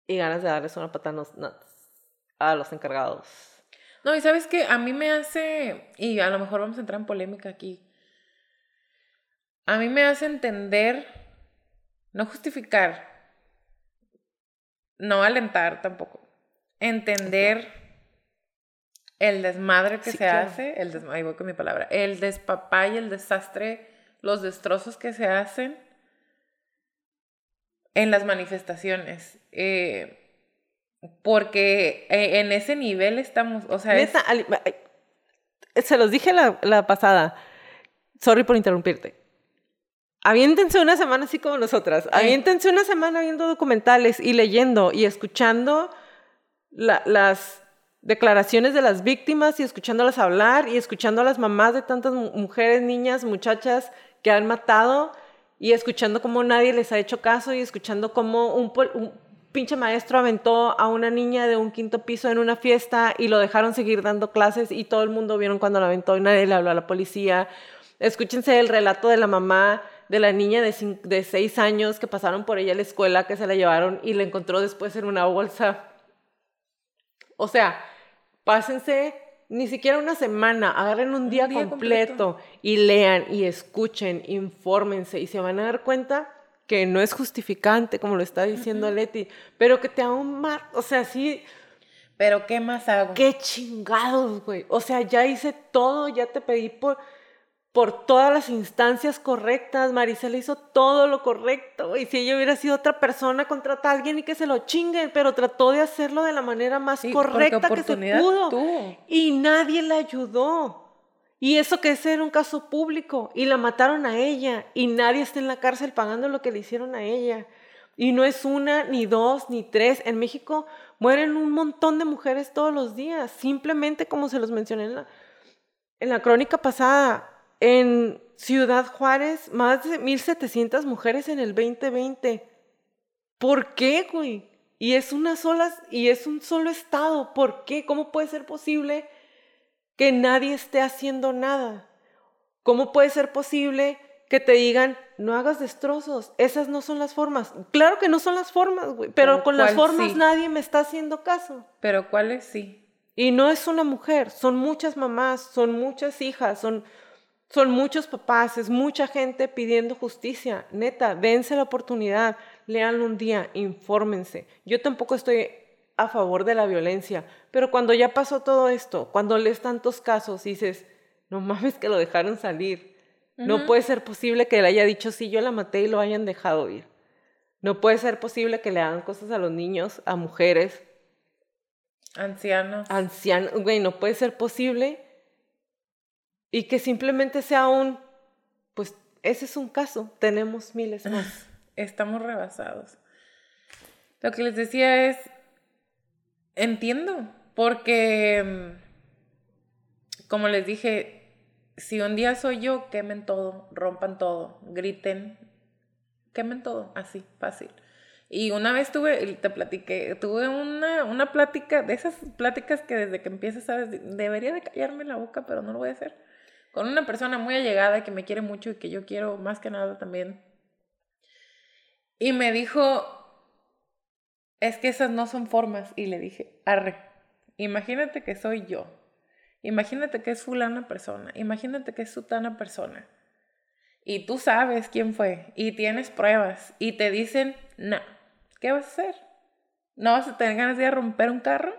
y ganas de darles una patada a los encargados. No, y sabes que a mí me hace, y a lo mejor vamos a entrar en polémica aquí, a mí me hace entender, no justificar, no alentar tampoco, entender okay. el desmadre que sí, se claro. hace, el desmadre, ahí voy con mi palabra, el despapay, el desastre, los destrozos que se hacen en las manifestaciones, eh, porque en ese nivel estamos, o sea... Neta, es... Se los dije la, la pasada, sorry por interrumpirte. Aviéntense una semana así como nosotras. Aviéntense una semana viendo documentales y leyendo y escuchando la, las declaraciones de las víctimas y escuchándolas hablar y escuchando a las mamás de tantas mujeres, niñas, muchachas que han matado y escuchando cómo nadie les ha hecho caso y escuchando cómo un, un pinche maestro aventó a una niña de un quinto piso en una fiesta y lo dejaron seguir dando clases y todo el mundo vieron cuando la aventó y nadie le habló a la policía. Escúchense el relato de la mamá de la niña de, cinco, de seis años que pasaron por ella a la escuela, que se la llevaron y la encontró después en una bolsa. O sea, pásense ni siquiera una semana, agarren un día, un día completo, completo y lean y escuchen, infórmense y se van a dar cuenta que no es justificante, como lo está diciendo uh-huh. Leti, pero que te hago un mar... O sea, sí... ¿Pero qué más hago? ¡Qué chingados, güey! O sea, ya hice todo, ya te pedí por... por todas las instancias correctas, Marisela hizo todo lo correcto, y si ella hubiera sido otra persona, contrata a alguien y que se lo chinguen, pero trató de hacerlo de la manera más sí, correcta que se pudo, tú. Y nadie la ayudó, y eso que ese era un caso público, y la mataron a ella, y nadie está en la cárcel pagando lo que le hicieron a ella, y no es una, ni dos, ni tres, en México mueren un montón de mujeres todos los días, simplemente como se los mencioné en la, en la crónica pasada. En Ciudad Juárez, más de mil setecientas mujeres en el veinte veinte. ¿Por qué, güey? Y es una sola, y es un solo estado. ¿Por qué? ¿Cómo puede ser posible que nadie esté haciendo nada? ¿Cómo puede ser posible que te digan, no hagas destrozos? Esas no son las formas. Claro que no son las formas, güey. Pero con las formas sí. Nadie me está haciendo caso. ¿Pero cuáles sí? Y no es una mujer. Son muchas mamás, son muchas hijas, son... Son muchos papás, es mucha gente pidiendo justicia. Neta, dense la oportunidad, leanlo un día, infórmense. Yo tampoco estoy a favor de la violencia, pero cuando ya pasó todo esto, cuando lees tantos casos, dices, no mames que lo dejaron salir. Uh-huh. No puede ser posible que le haya dicho, sí, yo la maté y lo hayan dejado ir. No puede ser posible que le hagan cosas a los niños, a mujeres. Ancianos. Ancianos, güey, no puede ser posible... Y que simplemente sea un, pues ese es un caso, tenemos miles más. Estamos rebasados. Lo que les decía es, entiendo, porque como les dije, si un día soy yo, quemen todo, rompan todo, griten, quemen todo, así, fácil. Y una vez tuve, te platiqué, tuve una, una plática, de esas pláticas que desde que empiezas, sabes, debería de callarme la boca, pero no lo voy a hacer. Con una persona muy allegada que me quiere mucho y que yo quiero más que nada también. Y me dijo, es que esas no son formas. Y le dije, arre, imagínate que soy yo. Imagínate que es fulana persona. Imagínate que es sutana persona. Y tú sabes quién fue. Y tienes pruebas. Y te dicen, no, ¿qué vas a hacer? ¿No vas a tener ganas de romper un carro?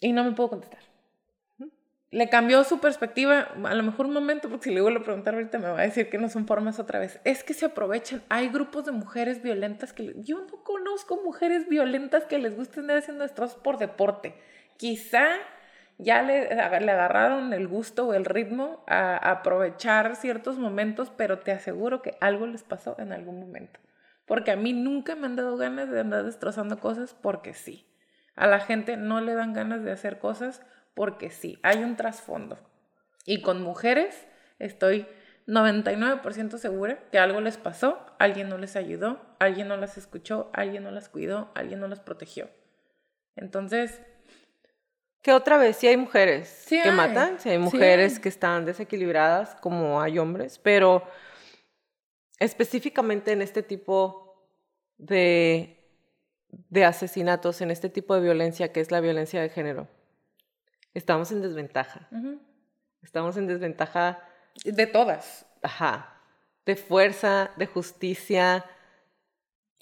Y no me puedo contestar. Le cambió su perspectiva, a lo mejor un momento, porque si le vuelvo a preguntar ahorita me va a decir que no son formas otra vez. Es que se aprovechan. Hay grupos de mujeres violentas que... Le... Yo no conozco mujeres violentas que les gusten de hacer destrozos por deporte. Quizá ya le, le agarraron el gusto o el ritmo a, a aprovechar ciertos momentos, pero te aseguro que algo les pasó en algún momento. Porque a mí nunca me han dado ganas de andar destrozando cosas porque sí. A la gente no le dan ganas de hacer cosas porque sí, hay un trasfondo. Y con mujeres estoy noventa y nueve por ciento segura que algo les pasó, alguien no les ayudó, alguien no las escuchó, alguien no las cuidó, alguien no las protegió. Entonces... Que otra vez, sí hay mujeres sí que hay. matan, sí hay mujeres sí hay. que están desequilibradas como hay hombres, pero específicamente en este tipo de, de asesinatos en este tipo de violencia que es la violencia de género, estamos en desventaja. Uh-huh. Estamos en desventaja... De todas. Ajá. De fuerza, de justicia...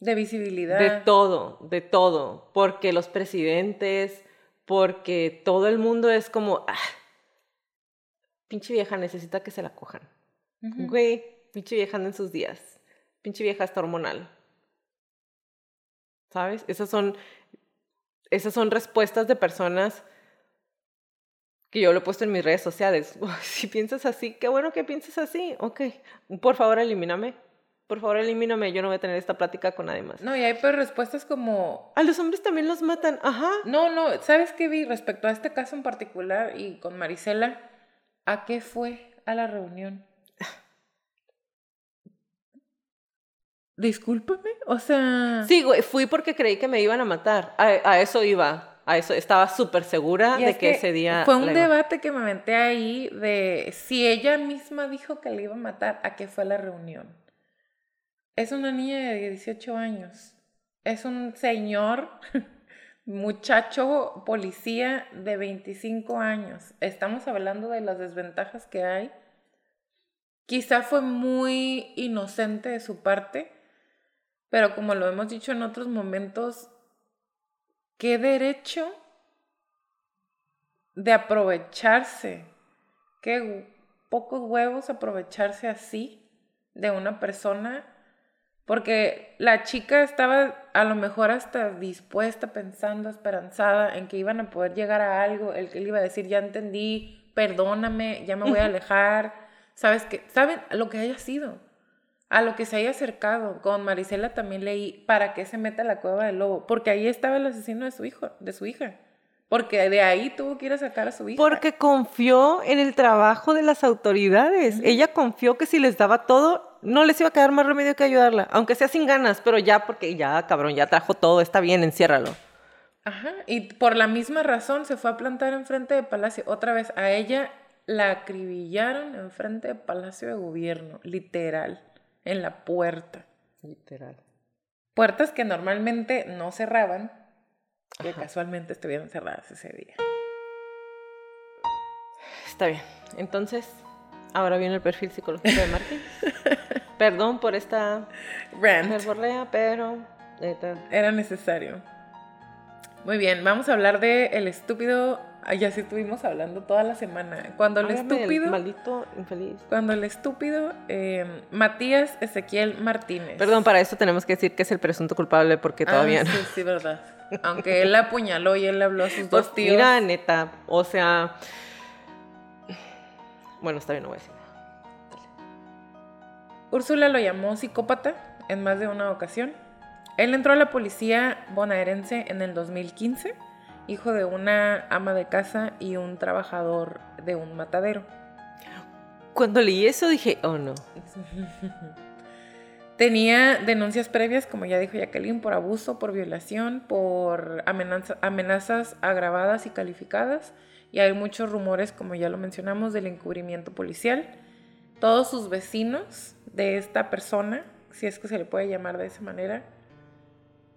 De visibilidad. De todo, de todo. Porque los presidentes, porque todo el mundo es como... Ah, pinche vieja necesita que se la cojan. Uh-huh. Güey, pinche vieja anda en sus días. Pinche vieja está hormonal. ¿Sabes? Esas son, esas son respuestas de personas que yo lo he puesto en mis redes sociales. Si piensas así, qué bueno que pienses así. Ok, por favor, elimíname. Por favor, elimíname, yo no voy a tener esta plática con nadie más. No, y hay pero respuestas como... A los hombres también los matan, ajá. No, no, ¿sabes qué vi respecto a este caso en particular y con Marisela? ¿A qué fue a la reunión? Discúlpame, o sea... Sí, güey, fui porque creí que me iban a matar. A, a eso iba, a eso. Estaba súper segura de es que, que ese día... Fue un debate iba. que me aventé ahí de si ella misma dijo que le iba a matar, ¿a qué fue a la reunión? Es una niña de dieciocho años. Es un señor, muchacho, policía de veinticinco años. Estamos hablando de las desventajas que hay. Quizá fue muy inocente de su parte, pero como lo hemos dicho en otros momentos, ¿qué derecho de aprovecharse? Qué pocos huevos aprovecharse así de una persona... Porque la chica estaba a lo mejor hasta dispuesta, pensando, esperanzada en que iban a poder llegar a algo. El que le iba a decir, ya entendí, perdóname, ya me voy a alejar. ¿Sabes qué? ¿Saben lo que haya sido? A lo que se haya acercado. Con Marisela también leí, ¿para qué se mete a la cueva del lobo? Porque ahí estaba el asesino de su hijo, de su hija. Porque de ahí tuvo que ir a sacar a su hija. Porque confió en el trabajo de las autoridades. Uh-huh. Ella confió que si les daba todo... No les iba a quedar más remedio que ayudarla, aunque sea sin ganas, pero ya, porque ya, cabrón, ya trajo todo, está bien, enciérralo. Ajá, y por la misma razón se fue a plantar enfrente de Palacio. Otra vez, a ella la acribillaron enfrente de Palacio de Gobierno, literal, en la puerta. Literal. Puertas que normalmente no cerraban, que casualmente estuvieron cerradas ese día. Está bien, entonces... Ahora viene el perfil psicológico de Martín. Perdón por esta verborrea, pero era necesario. Muy bien, vamos a hablar de el estúpido. Ya sí estuvimos hablando toda la semana. Cuando el Háblame estúpido, el maldito infeliz. Cuando el estúpido eh, Matías Ezequiel Martínez. Perdón, para eso tenemos que decir que es el presunto culpable porque ah, todavía no. Sí, sí, verdad. Aunque él la apuñaló y él le habló a sus pues, dos tíos. Mira, neta, o sea. Bueno, está bien, no voy a decir nada. Dale. Úrsula lo llamó psicópata en más de una ocasión. Él entró a la policía bonaerense en el dos mil quince, hijo de una ama de casa y un trabajador de un matadero. Cuando leí eso dije, oh no. Tenía denuncias previas, como ya dijo Jacqueline, por abuso, por violación, por amenaza, amenazas agravadas y calificadas. Y hay muchos rumores, como ya lo mencionamos, del encubrimiento policial. Todos sus vecinos de esta persona, si es que se le puede llamar de esa manera,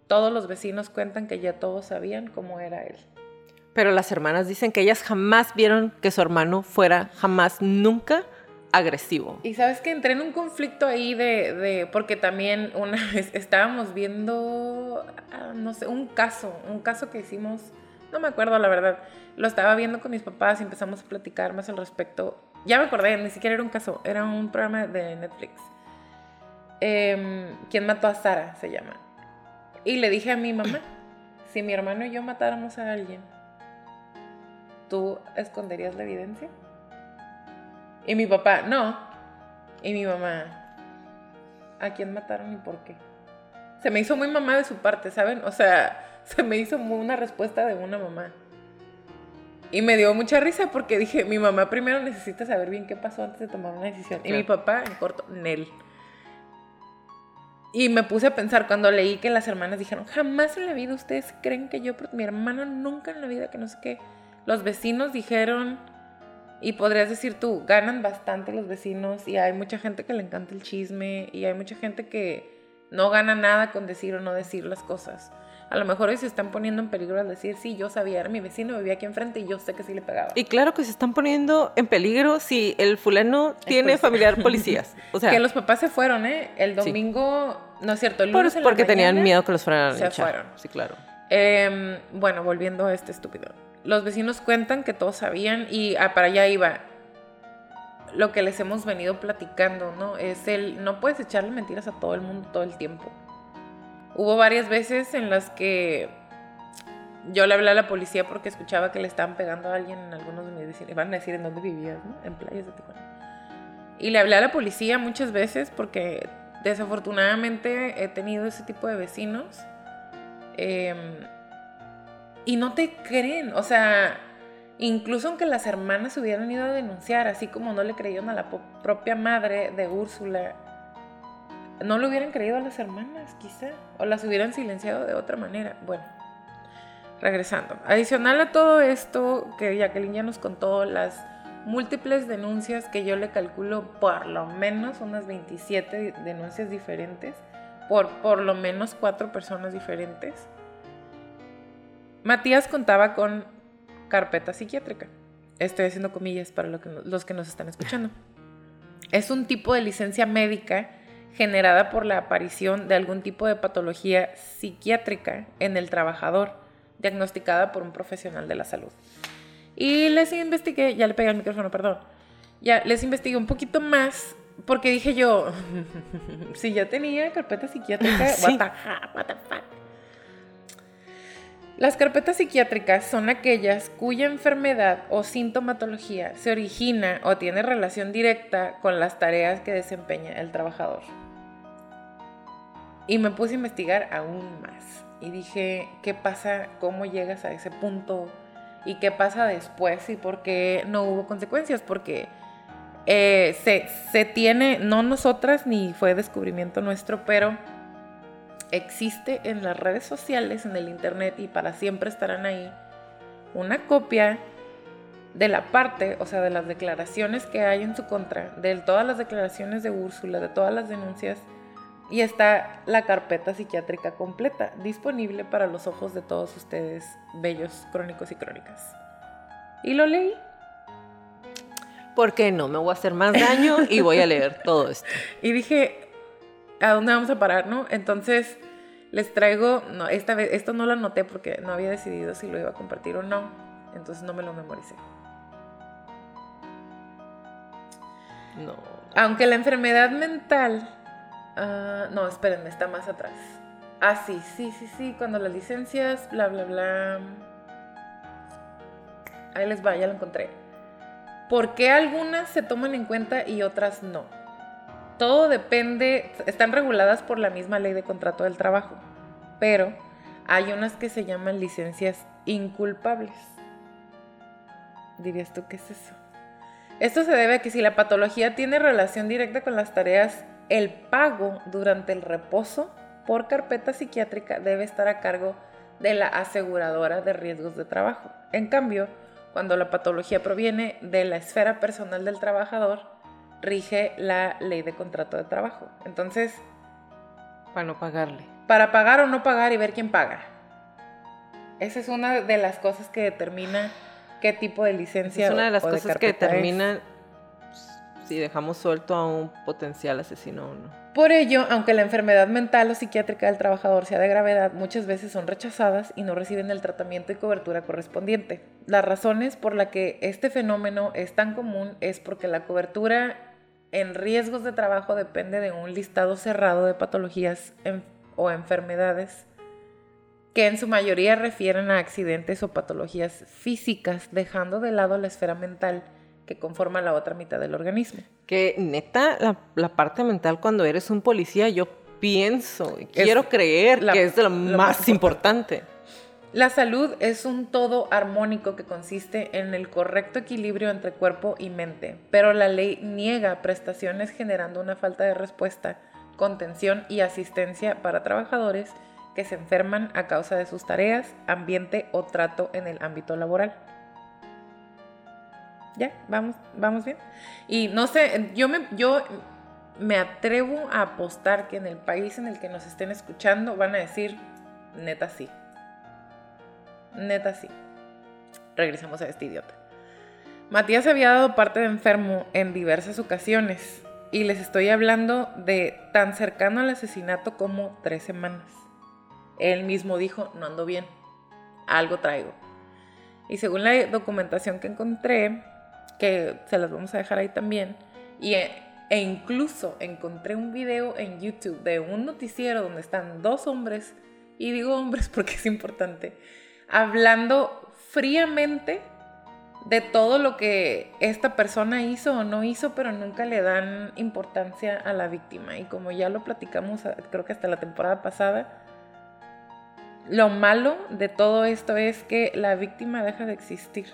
todos los vecinos cuentan que ya todos sabían cómo era él. Pero las hermanas dicen que ellas jamás vieron que su hermano fuera jamás, nunca agresivo. Y sabes que entré en un conflicto ahí de, de porque también una vez estábamos viendo, no sé, un caso, un caso que hicimos... No me acuerdo, la verdad. Lo estaba viendo con mis papás y empezamos a platicar más al respecto. Ya me acordé, ni siquiera era un caso. Era un programa de Netflix. Eh, ¿Quién mató a Sara? Se llama. Y le dije a mi mamá, si mi hermano y yo matáramos a alguien, ¿tú esconderías la evidencia? Y mi papá, no. Y mi mamá, ¿a quién mataron y por qué? Se me hizo muy mamá de su parte, ¿saben? O sea... Se me hizo una respuesta de una mamá. Y me dio mucha risa porque dije, mi mamá primero necesita saber bien qué pasó antes de tomar una decisión. Claro. Y mi papá, en corto, Nel. Y me puse a pensar cuando leí que las hermanas dijeron, jamás en la vida ustedes creen que yo, mi hermano nunca en la vida, que no sé qué. Los vecinos dijeron, y podrías decir tú, ganan bastante los vecinos y hay mucha gente que le encanta el chisme y hay mucha gente que... No gana nada con decir o no decir las cosas. A lo mejor hoy se están poniendo en peligro al decir, sí, yo sabía, era mi vecino, vivía aquí enfrente y yo sé que sí le pegaba. Y claro que se están poniendo en peligro si el fulano tiene familiar policías. O sea, que los papás se fueron, ¿eh? El domingo, sí. No es cierto, el lunes Por, Porque tenían miedo que los fueran a Se echar. fueron. Sí, claro. Eh, bueno, volviendo a este estúpido. Los vecinos cuentan que todos sabían y ah, para allá iba. Lo que les hemos venido platicando, ¿no? Es el, no puedes echarle mentiras a todo el mundo todo el tiempo. Hubo varias veces en las que yo le hablé a la policía porque escuchaba que le estaban pegando a alguien en algunos de mis vecinos. Van a decir en dónde vivías, ¿no? En Playas de Tijuana. Y le hablé a la policía muchas veces porque desafortunadamente he tenido ese tipo de vecinos. Eh, y no te creen, o sea, incluso aunque las hermanas hubieran ido a denunciar, así como no le creyeron a la propia madre de Úrsula, no le hubieran creído a las hermanas, quizá, o las hubieran silenciado de otra manera. Bueno, regresando. Adicional a todo esto que Jacqueline ya nos contó, las múltiples denuncias que yo le calculo por lo menos unas veintisiete denuncias diferentes, por por lo menos cuatro personas diferentes. Matías contaba con carpeta psiquiátrica. Estoy haciendo comillas para lo que, los que nos están escuchando. Es un tipo de licencia médica generada por la aparición de algún tipo de patología psiquiátrica en el trabajador, diagnosticada por un profesional de la salud. Y les investigué, ya le pegué al micrófono, perdón. Ya les investigué un poquito más porque dije yo, si ya tenía carpeta psiquiátrica, sí. what, the, what the fuck. Las carpetas psiquiátricas son aquellas cuya enfermedad o sintomatología se origina o tiene relación directa con las tareas que desempeña el trabajador. Y me puse a investigar aún más. Y dije, ¿qué pasa? ¿Cómo llegas a ese punto? ¿Y qué pasa después? ¿Y por qué no hubo consecuencias? Porque eh, se, se tiene, no nosotras, ni fue descubrimiento nuestro, pero existe en las redes sociales, en el internet, y para siempre estarán ahí, una copia de la parte, o sea, de las declaraciones que hay en su contra, de todas las declaraciones de Úrsula, de todas las denuncias, y está la carpeta psiquiátrica completa, disponible para los ojos de todos ustedes, bellos crónicos y crónicas. Y lo leí. ¿Por qué no? Me voy a hacer más daño y voy a leer todo esto. Y dije, ¿a dónde vamos a parar, no? Entonces, les traigo, no, esta vez, esto no lo anoté porque no había decidido si lo iba a compartir o no, entonces no me lo memoricé. No. Aunque la enfermedad mental, uh, no, espérenme, está más atrás. Ah, sí, sí, sí, sí, cuando las licencias, bla, bla, bla. Ahí les va, ya lo encontré. ¿Por qué algunas se toman en cuenta y otras no? Todo depende, están reguladas por la misma ley de contrato del trabajo, pero hay unas que se llaman licencias inculpables. Dirías tú, ¿qué es eso? Esto se debe a que si la patología tiene relación directa con las tareas, el pago durante el reposo por carpeta psiquiátrica debe estar a cargo de la aseguradora de riesgos de trabajo. En cambio, cuando la patología proviene de la esfera personal del trabajador, rige la ley de contrato de trabajo. Entonces, para no pagarle. Para pagar o no pagar y ver quién paga. Esa es una de las cosas que determina qué tipo de licencia. Es una de las cosas que determinan si dejamos suelto a un potencial asesino o no. Por ello, aunque la enfermedad mental o psiquiátrica del trabajador sea de gravedad, muchas veces son rechazadas y no reciben el tratamiento y cobertura correspondiente. Las razones por las que este fenómeno es tan común es porque la cobertura en riesgos de trabajo depende de un listado cerrado de patologías en, o enfermedades que en su mayoría refieren a accidentes o patologías físicas, dejando de lado la esfera mental que conforma la otra mitad del organismo. Que neta, la, la parte mental cuando eres un policía, yo pienso y quiero creer la, que es lo, lo más, más importante. importante. La salud es un todo armónico que consiste en el correcto equilibrio entre cuerpo y mente, pero la ley niega prestaciones generando una falta de respuesta, contención y asistencia para trabajadores que se enferman a causa de sus tareas, ambiente o trato en el ámbito laboral. ¿Ya? ¿Vamos, vamos bien? Y no sé, yo me, yo me atrevo a apostar que en el país en el que nos estén escuchando van a decir, neta sí. Neta sí. Regresamos a este idiota. Matías había dado parte de enfermo en diversas ocasiones y les estoy hablando de tan cercano al asesinato como tres semanas. Él mismo dijo, no ando bien, algo traigo. Y según la documentación que encontré, que se las vamos a dejar ahí también, y, e incluso encontré un video en YouTube de un noticiero donde están dos hombres, y digo hombres porque es importante, hablando fríamente de todo lo que esta persona hizo o no hizo, pero nunca le dan importancia a la víctima. Y como ya lo platicamos, creo que hasta la temporada pasada, lo malo de todo esto es que la víctima deja de existir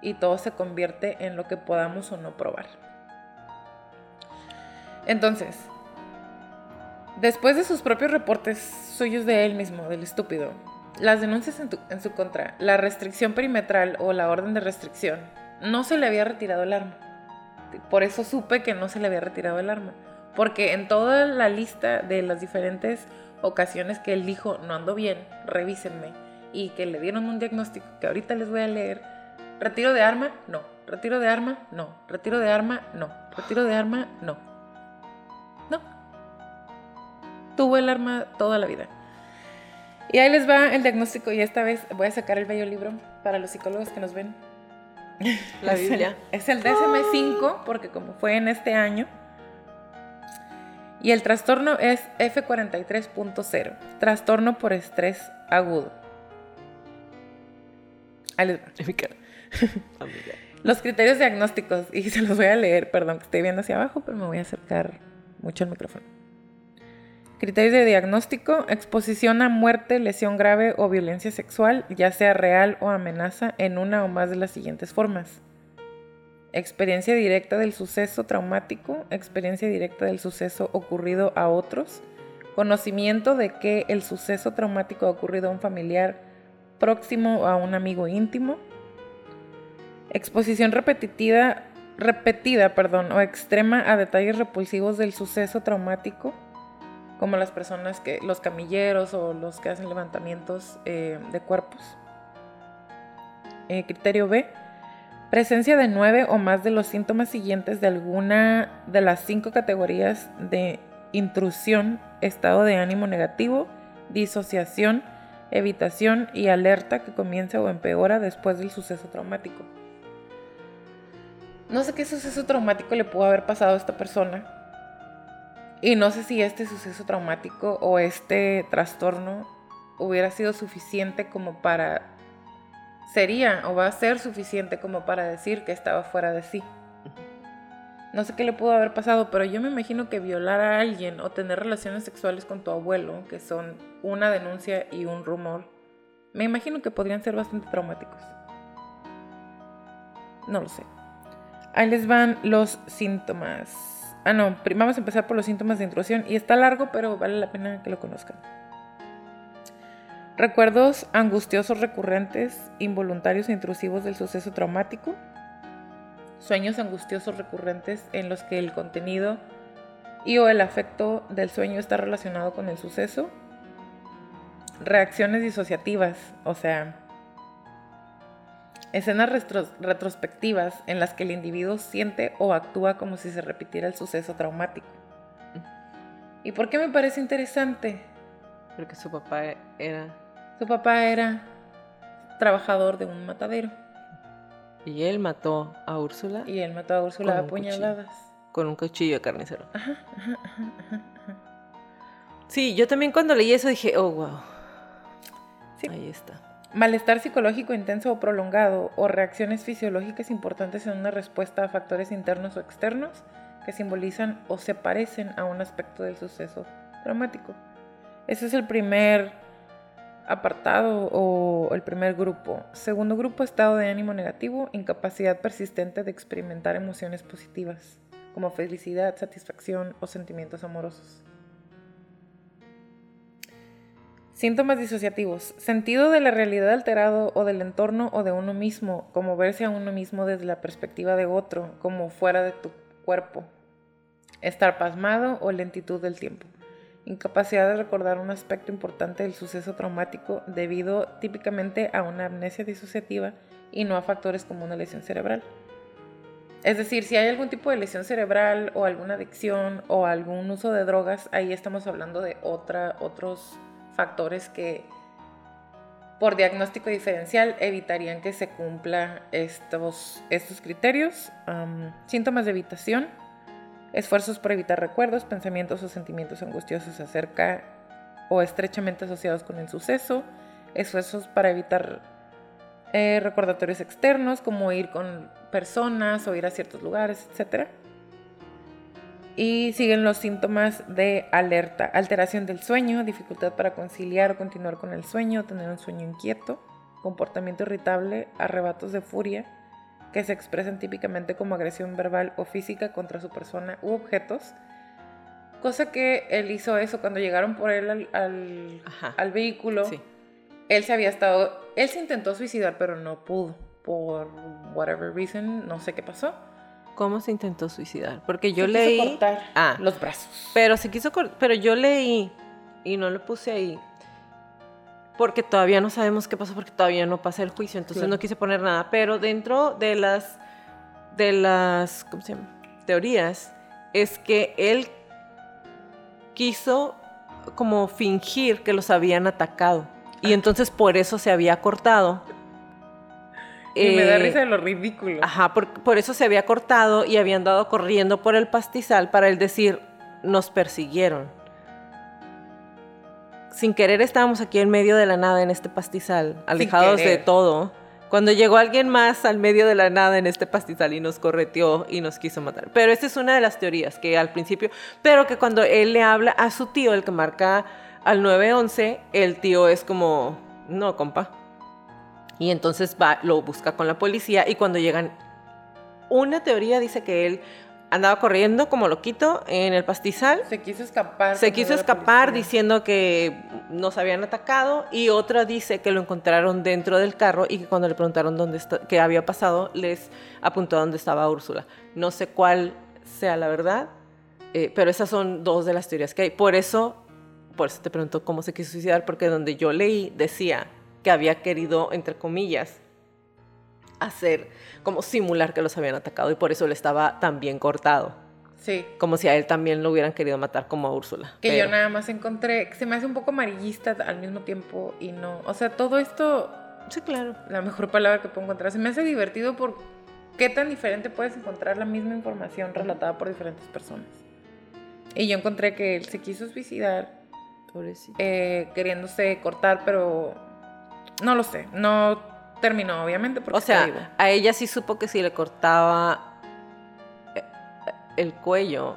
y todo se convierte en lo que podamos o no probar. Entonces, después de sus propios reportes suyos de él mismo, del estúpido, las denuncias en, tu, en su contra, la restricción perimetral o la orden de restricción, no se le había retirado el arma. Por eso supe que no se le había retirado el arma. Porque en toda la lista de las diferentes ocasiones que él dijo, no ando bien, revísenme, y que le dieron un diagnóstico que ahorita les voy a leer, retiro de arma, no, retiro de arma, no, retiro de arma, no, retiro de arma, no. No. Tuvo el arma toda la vida. Y ahí les va el diagnóstico, y esta vez voy a sacar el bello libro para los psicólogos que nos ven. La Biblia. Es el D S M cinco, porque como fue en este año. Y el trastorno es F cuarenta y tres punto cero, trastorno por estrés agudo. Ahí les va. En mi cara. Los criterios diagnósticos, y se los voy a leer, perdón que estoy viendo hacia abajo, pero me voy a acercar mucho al micrófono. Criterios de diagnóstico, exposición a muerte, lesión grave o violencia sexual, ya sea real o amenaza, en una o más de las siguientes formas. Experiencia directa del suceso traumático, experiencia directa del suceso ocurrido a otros, conocimiento de que el suceso traumático ha ocurrido a un familiar próximo o a un amigo íntimo, exposición repetitiva, repetida, perdón, o extrema a detalles repulsivos del suceso traumático, como las personas que, los camilleros o los que hacen levantamientos eh, de cuerpos. Eh, criterio B. Presencia de nueve o más de los síntomas siguientes de alguna de las cinco categorías de intrusión, estado de ánimo negativo, disociación, evitación y alerta que comienza o empeora después del suceso traumático. No sé qué suceso traumático le pudo haber pasado a esta persona y no sé si este suceso traumático o este trastorno hubiera sido suficiente como para... sería o va a ser suficiente como para decir que estaba fuera de sí. No sé qué le pudo haber pasado, pero yo me imagino que violar a alguien o tener relaciones sexuales con tu abuelo, que son una denuncia y un rumor, me imagino que podrían ser bastante traumáticos. No lo sé. Ahí les van los síntomas. Ah, no, vamos a empezar por los síntomas de intrusión. Y está largo, pero vale la pena que lo conozcan. Recuerdos angustiosos recurrentes, involuntarios e intrusivos del suceso traumático. Sueños angustiosos recurrentes en los que el contenido y o el afecto del sueño está relacionado con el suceso. Reacciones disociativas, o sea, escenas retros- retrospectivas en las que el individuo siente o actúa como si se repitiera el suceso traumático. ¿Y por qué me parece interesante? Porque su papá era... Su papá era trabajador de un matadero. Y él mató a Úrsula. Y él mató a Úrsula a puñaladas. Con un cuchillo de carnicero. Ajá, ajá, ajá, ajá. Sí, yo también cuando leí eso dije, oh, wow. Sí. Ahí está. Malestar psicológico intenso o prolongado o reacciones fisiológicas importantes en una respuesta a factores internos o externos que simbolizan o se parecen a un aspecto del suceso traumático. Ese es el primer apartado o el primer grupo. Segundo grupo, estado de ánimo negativo, incapacidad persistente de experimentar emociones positivas, como felicidad, satisfacción o sentimientos amorosos. Síntomas disociativos, sentido de la realidad alterado o del entorno o de uno mismo, como verse a uno mismo desde la perspectiva de otro, como fuera de tu cuerpo. estar pasmado o lentitud del tiempo. Incapacidad de recordar un aspecto importante del suceso traumático debido típicamente a una amnesia disociativa y no a factores como una lesión cerebral. Es decir, si hay algún tipo de lesión cerebral o alguna adicción o algún uso de drogas, ahí estamos hablando de otra, otros factores que por diagnóstico diferencial evitarían que se cumpla estos, estos criterios. Um, síntomas de evitación, esfuerzos por evitar recuerdos, pensamientos o sentimientos angustiosos acerca o estrechamente asociados con el suceso, esfuerzos para evitar eh, recordatorios externos como ir con personas o ir a ciertos lugares, etcétera. Y siguen los síntomas de alerta, alteración del sueño, dificultad para conciliar o continuar con el sueño, tener un sueño inquieto, comportamiento irritable, arrebatos de furia, que se expresan típicamente como agresión verbal o física contra su persona u objetos, cosa que él hizo eso cuando llegaron por él al, al, al vehículo. Sí. Él se había estado, él se intentó suicidar pero no pudo, por whatever reason, no sé qué pasó. ¿Cómo se intentó suicidar? Porque yo se leí... quiso cortar ah, los brazos. Pero se quiso cortar, pero yo leí, y no lo puse ahí, porque todavía no sabemos qué pasó, porque todavía no pasa el juicio, entonces claro, no quise poner nada. Pero dentro de las, de las, ¿cómo se llama? Teorías, es que él quiso como fingir que los habían atacado, y entonces por eso se había cortado. Y eh, me da risa de lo ridículo. Ajá, por, por eso se había cortado y había andado corriendo por el pastizal para él decir, nos persiguieron. Sin querer estábamos aquí en medio de la nada en este pastizal, alejados de todo. Cuando llegó alguien más al medio de la nada en este pastizal y nos correteó y nos quiso matar. Pero esta es una de las teorías que al principio... Pero que cuando él le habla a su tío, el que marca al nueve once, el tío es como, no, compa. Y entonces va, lo busca con la policía y cuando llegan, una teoría dice que él andaba corriendo como loquito en el pastizal. Se quiso escapar. Se quiso escapar diciendo que nos habían atacado y otra dice que lo encontraron dentro del carro y que cuando le preguntaron dónde está, qué había pasado, les apuntó a dónde estaba Úrsula. No sé cuál sea la verdad, eh, pero esas son dos de las teorías que hay. Por eso, por eso te pregunto cómo se quiso suicidar, porque donde yo leí decía... que había querido, entre comillas, hacer, como simular que los habían atacado y por eso él estaba también cortado. Sí. Como si a él también lo hubieran querido matar como a Úrsula. Que pero... yo nada más encontré, se me hace un poco amarillista al mismo tiempo y no, o sea, todo esto... Sí, claro. La mejor palabra que puedo encontrar. Se me hace divertido por qué tan diferente puedes encontrar la misma información relatada por diferentes personas. Y yo encontré que él se quiso suicidar, pobrecito, eh, queriéndose cortar, pero... No lo sé, no terminó obviamente porque o sea, vivo. A ella sí supo que si le cortaba el cuello,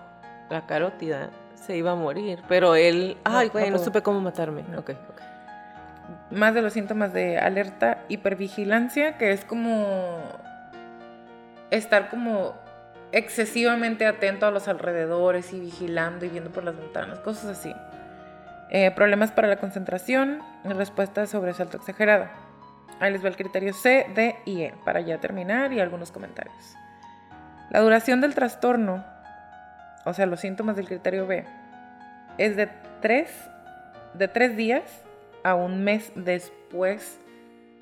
la carótida, se iba a morir, pero él, no, ay, güey, no, no supe cómo matarme. No. Okay, okay. Más de los síntomas de alerta, hipervigilancia, que es como estar como excesivamente atento a los alrededores y vigilando y viendo por las ventanas, cosas así. Eh, problemas para la concentración, respuesta de sobresalto exagerada. Ahí les va el criterio C, D y E, para ya terminar y algunos comentarios. La duración del trastorno, o sea, los síntomas del criterio B, es de tres, de tres días a un mes después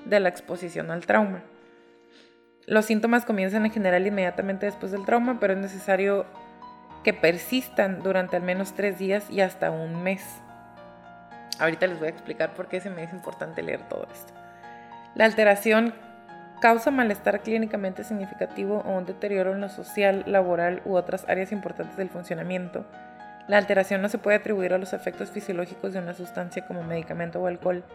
de la exposición al trauma. Los síntomas comienzan en general inmediatamente después del trauma, pero es necesario que persistan durante al menos tres días y hasta un mes. Ahorita les voy a explicar por qué se me es importante leer todo esto. La alteración causa malestar clínicamente significativo o un deterioro en lo social, laboral u otras áreas importantes del funcionamiento. La alteración no se puede atribuir a los efectos fisiológicos de una sustancia como medicamento o alcohol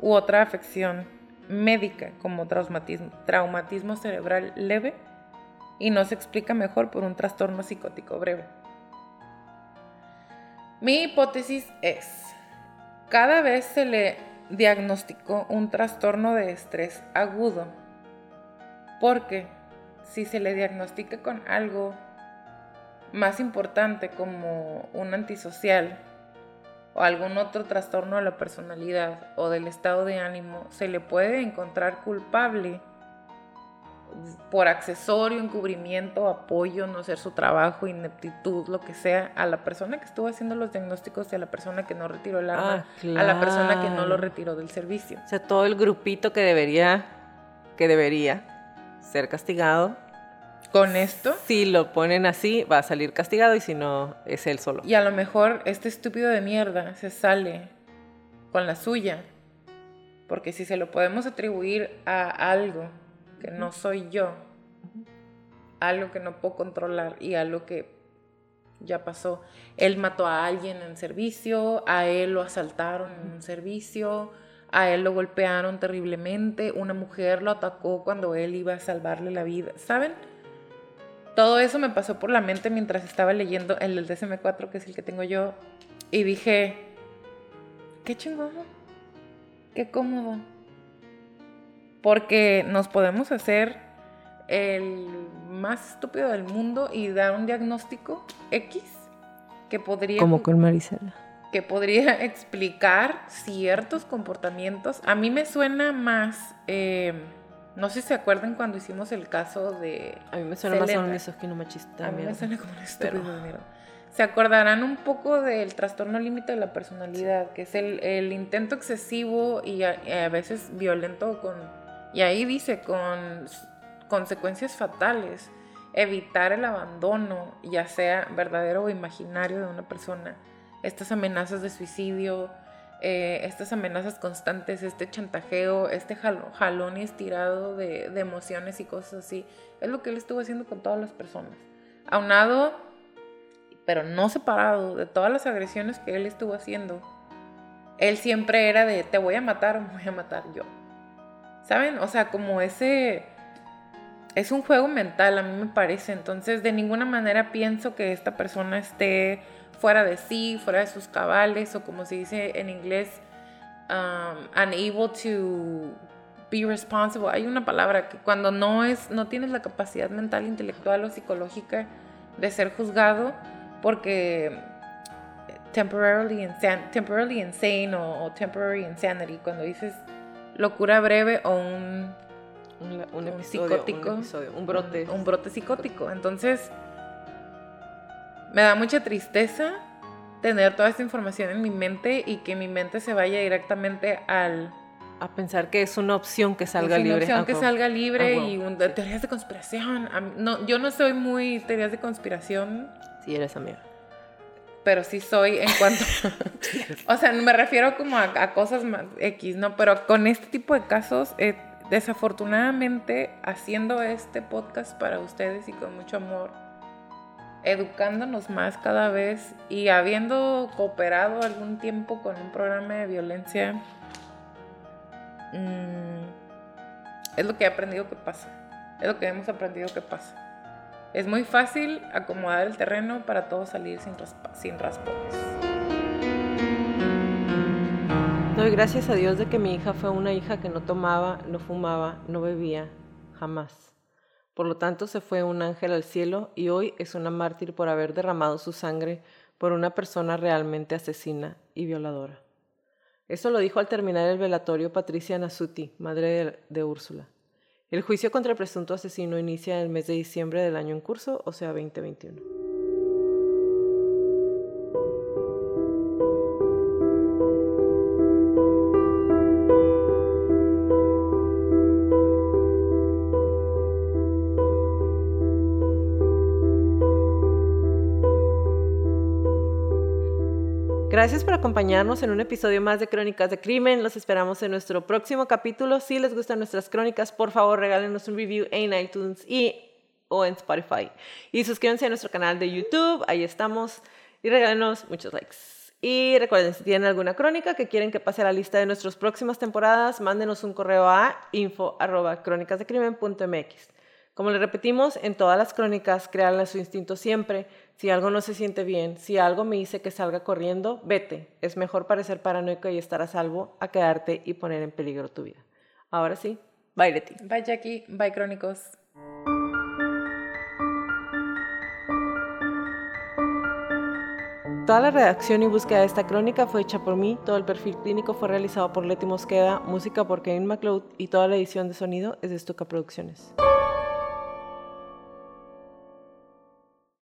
u otra afección médica como traumatismo, traumatismo cerebral leve y no se explica mejor por un trastorno psicótico breve. Mi hipótesis es... Cada vez se le diagnosticó un trastorno de estrés agudo, porque si se le diagnostica con algo más importante como un antisocial o algún otro trastorno de la personalidad o del estado de ánimo, se le puede encontrar culpable por accesorio, encubrimiento, apoyo, no hacer su trabajo, ineptitud, lo que sea, a la persona que estuvo haciendo los diagnósticos y a la persona que no retiró el arma, ah, claro. a la persona que no lo retiró del servicio. O sea, todo el grupito que debería, que debería ser castigado. Con esto. Si lo ponen así, va a salir castigado, y si no, es él solo. Y a lo mejor este estúpido de mierda se sale con la suya, porque si se lo podemos atribuir a algo que no soy yo, algo que no puedo controlar y algo que ya pasó. Él mató a alguien en servicio, a él lo asaltaron en un servicio, a él lo golpearon terriblemente, una mujer lo atacó cuando él iba a salvarle la vida, ¿saben? Todo eso me pasó por la mente mientras estaba leyendo el del D S M cuatro, que es el que tengo yo, y dije, qué chingón, qué cómodo. Porque nos podemos hacer el más estúpido del mundo y dar un diagnóstico X que podría... Como con Marisela. Que podría explicar ciertos comportamientos. A mí me suena más... Eh, no sé si se acuerdan cuando hicimos el caso de... A mí me suena Selena. Más a un misógino machista. A mí mierda. Me suena como un estúpido Pero... de mierda. Se acordarán un poco del trastorno límite de la personalidad, que es el, el intento excesivo y a, a veces violento con, y ahí dice, con consecuencias fatales, evitar el abandono, ya sea verdadero o imaginario, de una persona, estas amenazas de suicidio, eh, estas amenazas constantes, este chantajeo, este jalón, jalón y estirado de, de emociones y cosas así, es lo que él estuvo haciendo con todas las personas, aunado... pero no separado de todas las agresiones que él estuvo haciendo. Él siempre era de, te voy a matar o me voy a matar yo. ¿Saben? O sea, como ese... Es un juego mental, a mí me parece. Entonces, de ninguna manera pienso que esta persona esté fuera de sí, fuera de sus cabales, o como se dice en inglés, um, unable to be responsible. Hay una palabra que cuando no, es, no tienes la capacidad mental, intelectual o psicológica de ser juzgado, porque temporarily insane, temporarily insane o, o temporary insanity, cuando dices locura breve o un, un, un, episodio, un psicótico, un, episodio, un brote, un, un brote psicótico. Entonces, me da mucha tristeza tener toda esta información en mi mente y que mi mente se vaya directamente al a pensar que es una opción que salga libre. Es una libre. opción que salga libre y un, sí. teorías de conspiración. No, yo no soy muy teorías de conspiración. Sí, eres amiga. Pero sí soy en cuanto... o sea, me refiero como a, a cosas más X, ¿no? Pero con este tipo de casos, eh, desafortunadamente, haciendo este podcast para ustedes y con mucho amor, educándonos más cada vez y habiendo cooperado algún tiempo con un programa de violencia, mmm, es lo que he aprendido que pasa. Es lo que hemos aprendido que pasa. Es muy fácil acomodar el terreno para todos salir sin, raspa, sin raspones. Doy gracias a Dios de que mi hija fue una hija que no tomaba, no fumaba, no bebía, jamás. Por lo tanto, se fue un ángel al cielo y hoy es una mártir por haber derramado su sangre por una persona realmente asesina y violadora. Eso lo dijo al terminar el velatorio Patricia Nasuti, madre de, de Úrsula. El juicio contra el presunto asesino inicia en el mes de diciembre del año en curso, o sea, veinte veintiuno. Gracias por acompañarnos en un episodio más de Crónicas de Crimen. Los esperamos en nuestro próximo capítulo. Si les gustan nuestras crónicas, por favor, regálenos un review en iTunes y, o en Spotify. Y suscríbanse a nuestro canal de YouTube. Ahí estamos. Y regálenos muchos likes. Y recuerden, si tienen alguna crónica que quieren que pase a la lista de nuestras próximas temporadas, mándenos un correo a info arroba crónicas de crimen punto m x. Como le repetimos, en todas las crónicas, créanle su instinto siempre. Si algo no se siente bien, si algo me dice que salga corriendo, vete. Es mejor parecer paranoico y estar a salvo a quedarte y poner en peligro tu vida. Ahora sí, bye Leti. Bye Jackie, bye Crónicos. Toda la redacción y búsqueda de esta crónica fue hecha por mí, todo el perfil clínico fue realizado por Leti Mosqueda, música por Kevin MacLeod y toda la edición de sonido es de Stuka Producciones.